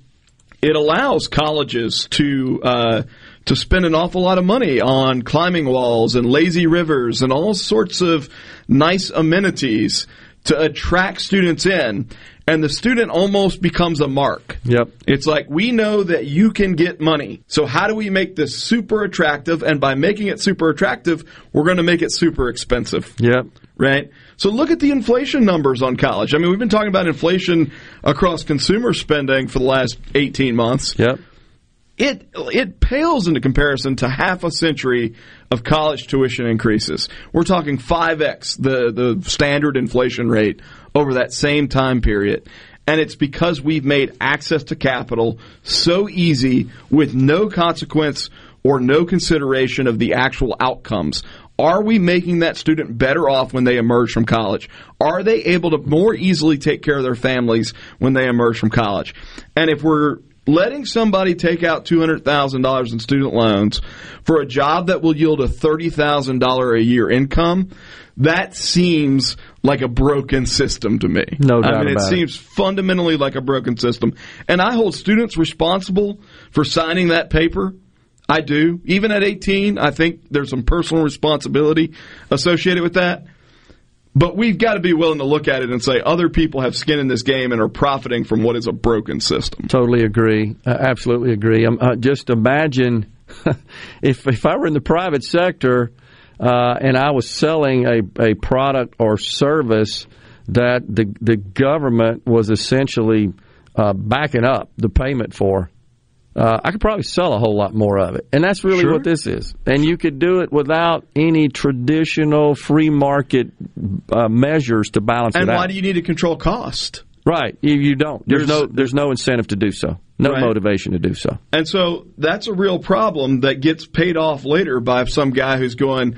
it allows colleges to spend an awful lot of money on climbing walls and lazy rivers and all sorts of nice amenities to attract students in, and the student almost becomes a mark. Yep. It's like, we know that you can get money, so how do we make this super attractive? And by making it super attractive, we're going to make it super expensive. Yep. Right? So look at the inflation numbers on college. I mean, we've been talking about inflation across consumer spending for the last 18 months. Yep. It pales into comparison to half a century of college tuition increases. We're talking 5x, the standard inflation rate over that same time period. And it's because we've made access to capital so easy with no consequence or no consideration of the actual outcomes. Are we making that student better off when they emerge from college? Are they able to more easily take care of their families when they emerge from college? And if we're letting somebody take out $200,000 in student loans for a job that will yield a $30,000 a year income, that seems like a broken system to me. No doubt about it. I mean, it seems fundamentally like a broken system. And I hold students responsible for signing that paper. I do. Even at 18, I think there's some personal responsibility associated with that. But we've got to be willing to look at it and say other people have skin in this game and are profiting from what is a broken system. Totally agree. Absolutely agree. Just imagine if I were in the private sector and I was selling a product or service that the government was essentially backing up the payment for. I could probably sell a whole lot more of it. And that's really what this is. And you could do it without any traditional free market measures to balance it out. And why do you need to control cost? Right. You don't. There's no incentive to do so. No motivation to do so. And so that's a real problem that gets paid off later by some guy who's going,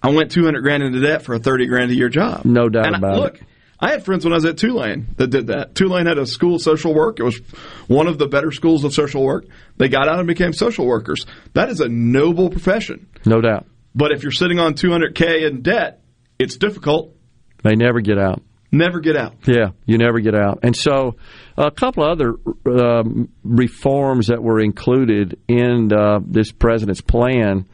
I went $200,000 into debt for a $30,000 a year job. No doubt about it. Look, I had friends when I was at Tulane that did that. Tulane had a school of social work. It was one of the better schools of social work. They got out and became social workers. That is a noble profession. No doubt. But if you're sitting on $200,000 in debt, it's difficult. They never get out. Never get out. Yeah, you never get out. And so a couple of other reforms that were included in this president's plan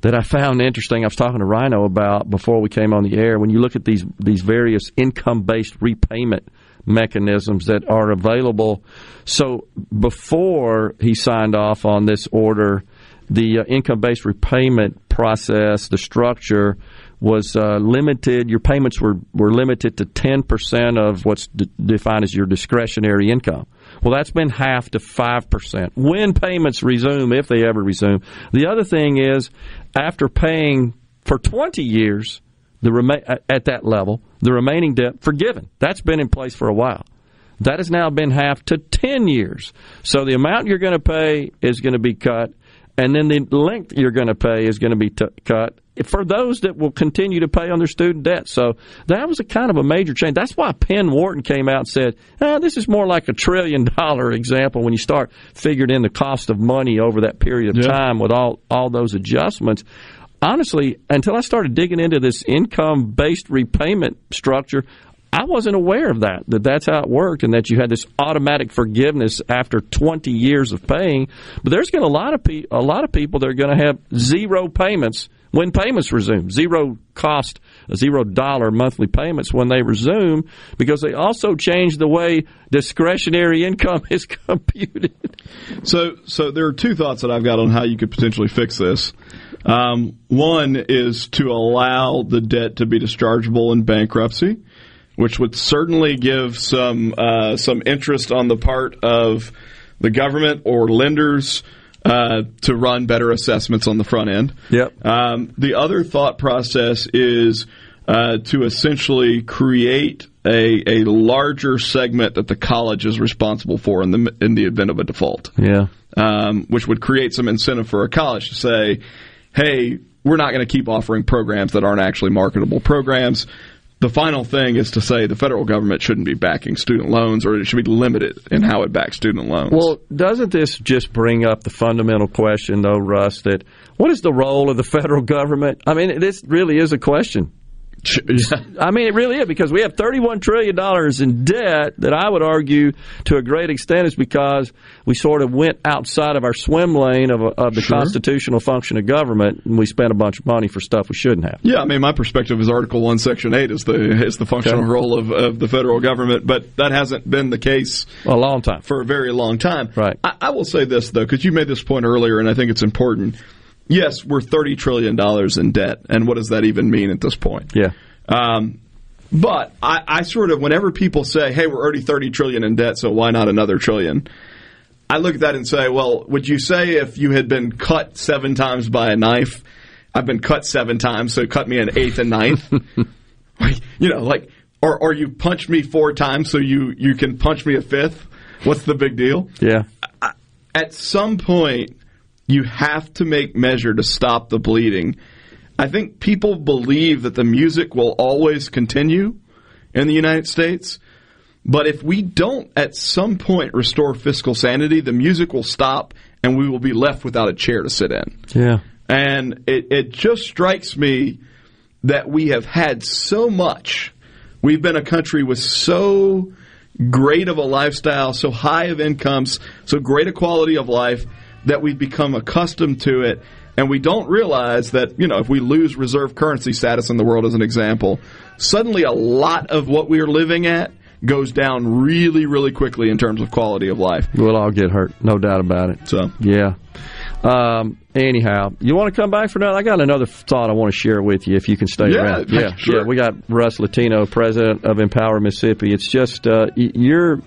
that I found interesting, I was talking to Rhino about before we came on the air, when you look at these various income-based repayment mechanisms that are available. So before he signed off on this order, the income-based repayment process, the structure was limited. Your payments were limited to 10% of what's defined as your discretionary income. Well, that's been half to 5% when payments resume, if they ever resume. The other thing is, after paying for 20 years at that level, the remaining debt forgiven. That's been in place for a while. That has now been half to 10 years. So the amount you're going to pay is going to be cut, and then the length you're going to pay is going to be cut for those that will continue to pay on their student debt. So that was a kind of a major change. That's why Penn Wharton came out and said, this is more like $1 trillion example when you start figuring in the cost of money over that period of time with all those adjustments. Honestly, until I started digging into this income-based repayment structure, I wasn't aware of that's how it worked, and that you had this automatic forgiveness after 20 years of paying. But there's going to a lot of people that are going to have zero payments when payments resume, zero cost, $0 monthly payments when they resume, because they also changed the way discretionary income is computed. So there are two thoughts that I've got on how you could potentially fix this. One is to allow the debt to be dischargeable in bankruptcy, which would certainly give some interest on the part of the government or lenders to run better assessments on the front end. Yep. The other thought process is to essentially create a larger segment that the college is responsible for in the event of a default. Yeah. Which would create some incentive for a college to say, hey, we're not going to keep offering programs that aren't actually marketable programs. The final thing is to say the federal government shouldn't be backing student loans, or it should be limited in how it backs student loans. Well, doesn't this just bring up the fundamental question, though, Russ, that what is the role of the federal government? I mean, this really is a question. I mean, it really is, because we have $31 trillion in debt that I would argue to a great extent is because we sort of went outside of our swim lane of the constitutional function of government, and we spent a bunch of money for stuff we shouldn't have. Yeah, I mean, my perspective is Article 1, Section 8 is the functional role of the federal government, but that hasn't been the case for a very long time. Right. I will say this, though, because you made this point earlier, and I think it's important. Yes, we're $30 trillion in debt, and what does that even mean at this point? Yeah. But I sort of, whenever people say, hey, we're already $30 trillion in debt, so why not another trillion? I look at that and say, well, would you say if you had been cut 7 times by a knife, I've been cut 7 times, so cut me an 8th and 9th? Or you punched me 4 times, so you can punch me a 5th? What's the big deal? Yeah. At some point, you have to make measure to stop the bleeding. I think people believe that the music will always continue in the United States, but if we don't at some point restore fiscal sanity, the music will stop and we will be left without a chair to sit in. Yeah. And it just strikes me that we have had so much. We've been a country with so great of a lifestyle, so high of incomes, so great a quality of life, that we've become accustomed to it, and we don't realize that, if we lose reserve currency status in the world as an example, suddenly a lot of what we are living at goes down really, really quickly in terms of quality of life. We'll all get hurt, no doubt about it. So, yeah. Anyhow, you want to come back for another? I got another thought I want to share with you if you can stay around. Yeah, sure. Yeah, we got Russ Latino, president of Empower Mississippi. It's just your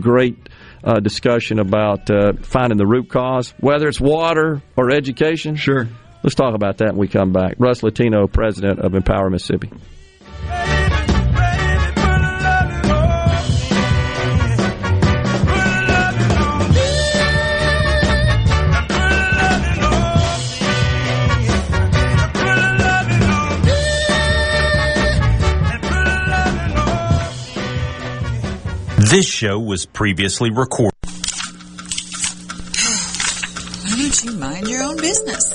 great discussion about finding the root cause, whether it's water or education. Sure. Let's talk about that when we come back. Russ Latino, president of Empower Mississippi. This show was previously recorded. Why don't you mind your own business?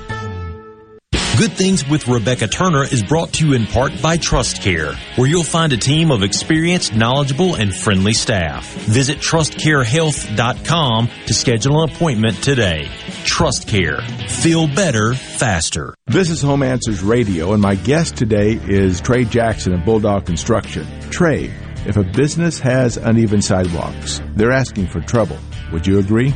Good Things with Rebecca Turner is brought to you in part by TrustCare, where you'll find a team of experienced, knowledgeable, and friendly staff. Visit TrustCareHealth.com to schedule an appointment today. TrustCare. Feel better, faster. This is Home Answers Radio, and my guest today is Trey Jackson of Bulldog Construction. Trey, if a business has uneven sidewalks, they're asking for trouble. Would you agree?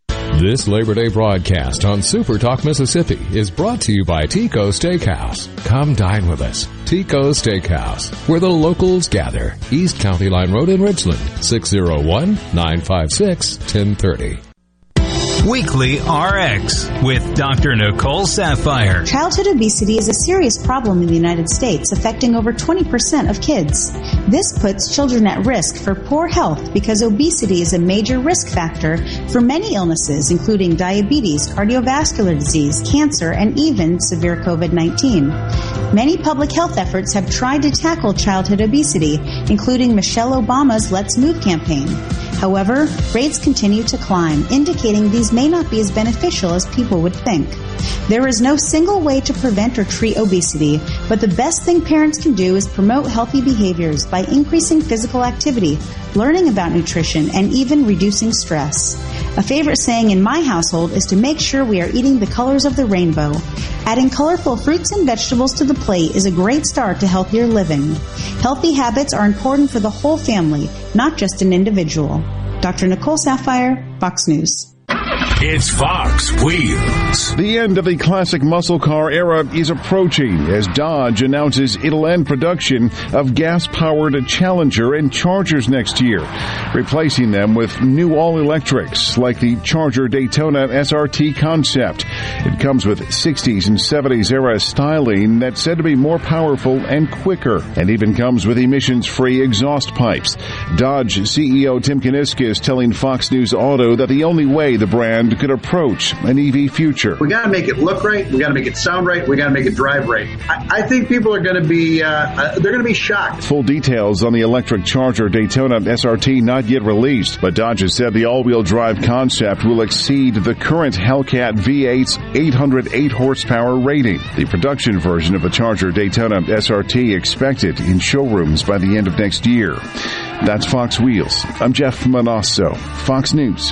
This Labor Day broadcast on Super Talk Mississippi is brought to you by Tico Steakhouse. Come dine with us. Tico Steakhouse, where the locals gather. East County Line Road in Richland, 601-956-1030. Weekly RX with Dr. Nicole Sapphire. Childhood obesity is a serious problem in the United States, affecting over 20% of kids. This puts children at risk for poor health because obesity is a major risk factor for many illnesses, including diabetes, cardiovascular disease, cancer, and even severe COVID-19. Many public health efforts have tried to tackle childhood obesity, including Michelle Obama's Let's Move campaign. However, rates continue to climb, indicating these may not be as beneficial as people would think. There is no single way to prevent or treat obesity, but the best thing parents can do is promote healthy behaviors by increasing physical activity, learning about nutrition, and even reducing stress. A favorite saying in my household is to make sure we are eating the colors of the rainbow. Adding colorful fruits and vegetables to the plate is a great start to healthier living. Healthy habits are important for the whole family, not just an individual. Dr. Nicole Sapphire, Fox News. It's Fox Wheels. The end of the classic muscle car era is approaching as Dodge announces it'll end production of gas-powered Challenger and Chargers next year, replacing them with new all-electrics like the Charger Daytona SRT concept. It comes with 60s and 70s era styling that's said to be more powerful and quicker, and even comes with emissions-free exhaust pipes. Dodge CEO Tim Kuniska is telling Fox News Auto that the only way the brand could approach an EV future. We got to make it look right. We got to make it sound right. We got to make it drive right. I think people are going to be they're going to be shocked. Full details on the electric Charger Daytona SRT not yet released, but Dodge has said the all-wheel drive concept will exceed the current Hellcat V8's 808 horsepower rating. The production version of the Charger Daytona SRT expected in showrooms by the end of next year. That's Fox Wheels. I'm Jeff Manasso, Fox News.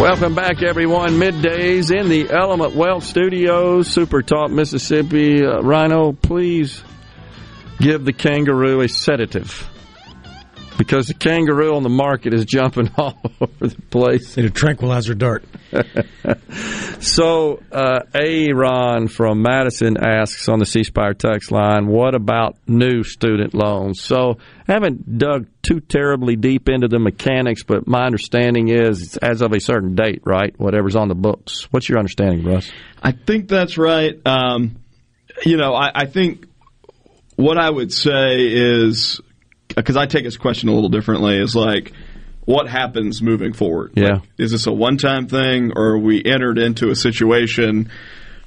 Welcome back, everyone. Middays in the Element Wealth Studios, Super Talk Mississippi. Rhino, please give the kangaroo a sedative, because the kangaroo on the market is jumping all over the place. Need a tranquilizer dart. So, Aaron from Madison asks on the C-Spire text line, what about new student loans? So, I haven't dug too terribly deep into the mechanics, but my understanding is it's as of a certain date, right? Whatever's on the books. What's your understanding, Russ? I think that's right. I think what I would say is, because I take this question a little differently, is like, what happens moving forward. Yeah. Like, is this a one-time thing, or are we entered into a situation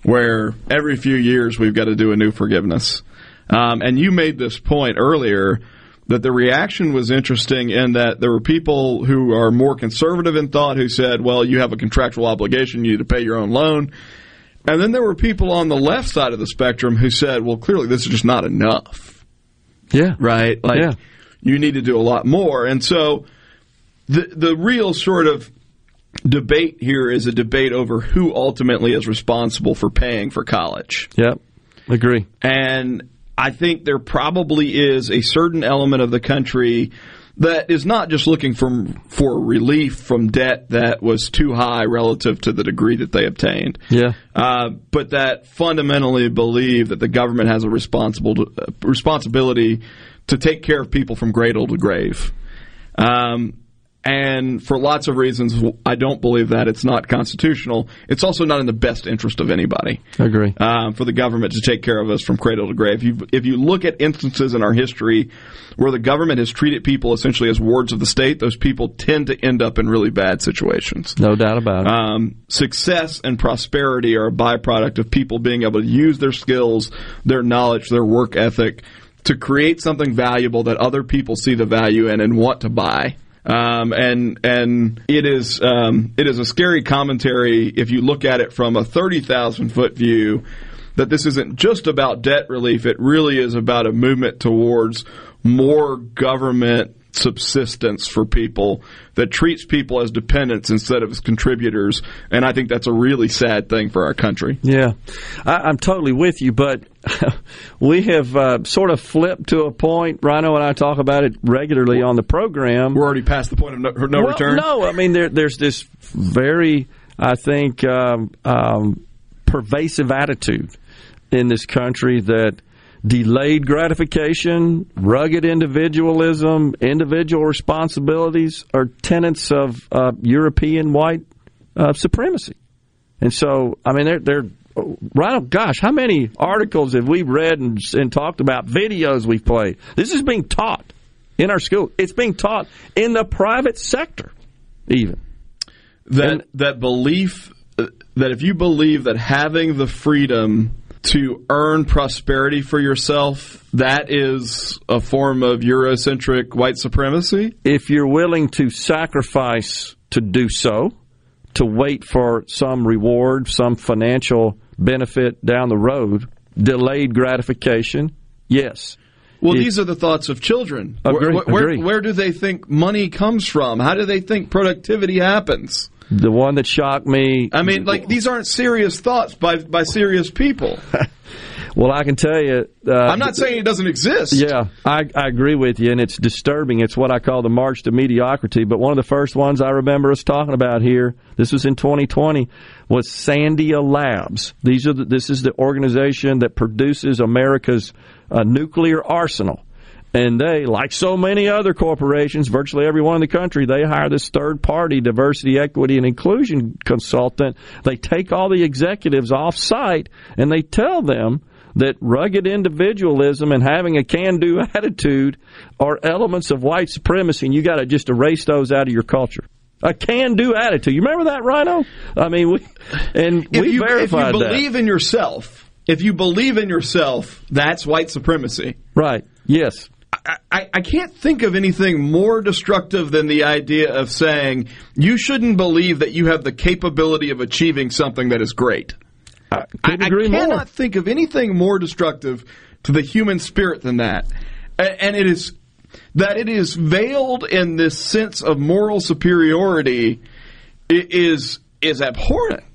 where every few years we've got to do a new forgiveness? And you made this point earlier that the reaction was interesting in that there were people who are more conservative in thought who said, well, you have a contractual obligation, you need to pay your own loan. And then there were people on the left side of the spectrum who said, well, clearly this is just not enough. Yeah. Right? Like, yeah. You need to do a lot more. And so the real sort of debate here is a debate over who ultimately is responsible for paying for college. Yep. Agree. And I think there probably is a certain element of the country that is not just looking for relief from debt that was too high relative to the degree that they obtained, but that fundamentally believe that the government has a responsibility to take care of people from cradle to grave. And for lots of reasons, I don't believe that. It's not constitutional. It's also not in the best interest of anybody. I agree. For the government to take care of us from cradle to grave. If you look at instances in our history where the government has treated people essentially as wards of the state, those people tend to end up in really bad situations. No doubt about it. Success and prosperity are a byproduct of people being able to use their skills, their knowledge, their work ethic to create something valuable that other people see the value in and want to buy. And it is a scary commentary if you look at it from a 30,000-foot view that this isn't just about debt relief. It really is about a movement towards more government subsistence for people that treats people as dependents instead of as contributors. And I think that's a really sad thing for our country. Yeah, I'm totally with you, but we have sort of flipped to a point. Rhino and I talk about it regularly on the program. We're already past the point of no return. No, I mean there's this very, I think, pervasive attitude in this country that delayed gratification, rugged individualism, individual responsibilities are tenets of European white supremacy. And so, I mean, they're Rhino, gosh, how many articles have we read and talked about, videos we've played? This is being taught in our school. It's being taught in the private sector, even. That belief that if you believe that having the freedom to earn prosperity for yourself, that is a form of Eurocentric white supremacy? If you're willing to sacrifice to do so, to wait for some reward, some financial benefit down the road, delayed gratification, yes. Well, these are the thoughts of children. Agree, where do they think money comes from? How do they think productivity happens? The one that shocked me. I mean, like, these aren't serious thoughts by serious people. Well, I can tell you. I'm not saying it doesn't exist. Yeah, I agree with you, and it's disturbing. It's what I call the march to mediocrity. But one of the first ones I remember us talking about here, this was in 2020, was Sandia Labs. This is the organization that produces America's nuclear arsenal. And they, like so many other corporations, virtually everyone in the country, they hire this third-party diversity, equity, and inclusion consultant. They take all the executives off-site, and they tell them that rugged individualism and having a can-do attitude are elements of white supremacy, and you got to just erase those out of your culture. A can-do attitude. You remember that, Rhino? I mean, we verified that. If you believe in yourself, that's white supremacy. Right, yes. I can't think of anything more destructive than the idea of saying you shouldn't believe that you have the capability of achieving something that is great. I cannot think of anything more destructive to the human spirit than that. And it is that it is veiled in this sense of moral superiority is abhorrent.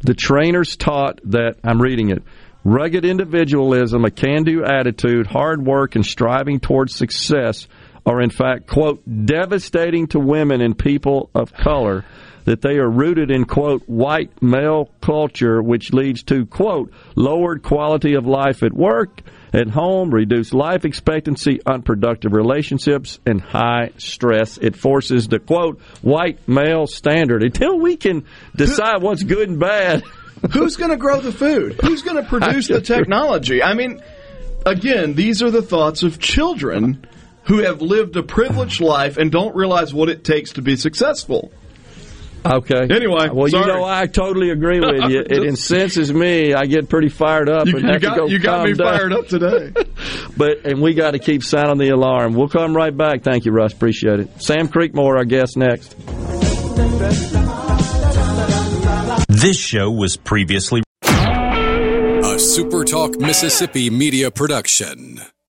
The trainers taught that, I'm reading it, rugged individualism, a can-do attitude, hard work, and striving towards success are, in fact, quote, devastating to women and people of color, that they are rooted in, quote, white male culture, which leads to, quote, lowered quality of life at work, at home, reduced life expectancy, unproductive relationships, and high stress. It forces the, quote, white male standard. Until we can decide what's good and bad, who's going to grow the food? Who's going to produce the technology? I mean, again, these are the thoughts of children who have lived a privileged life and don't realize what it takes to be successful. Okay. Anyway, well, sorry. You know, I totally agree with you. It incenses me. I get pretty fired up. You got me fired up today. And we got to keep sounding the alarm. We'll come right back. Thank you, Russ. Appreciate it. Sam Creekmore, our guest next. This show was previously a SuperTalk Mississippi media production.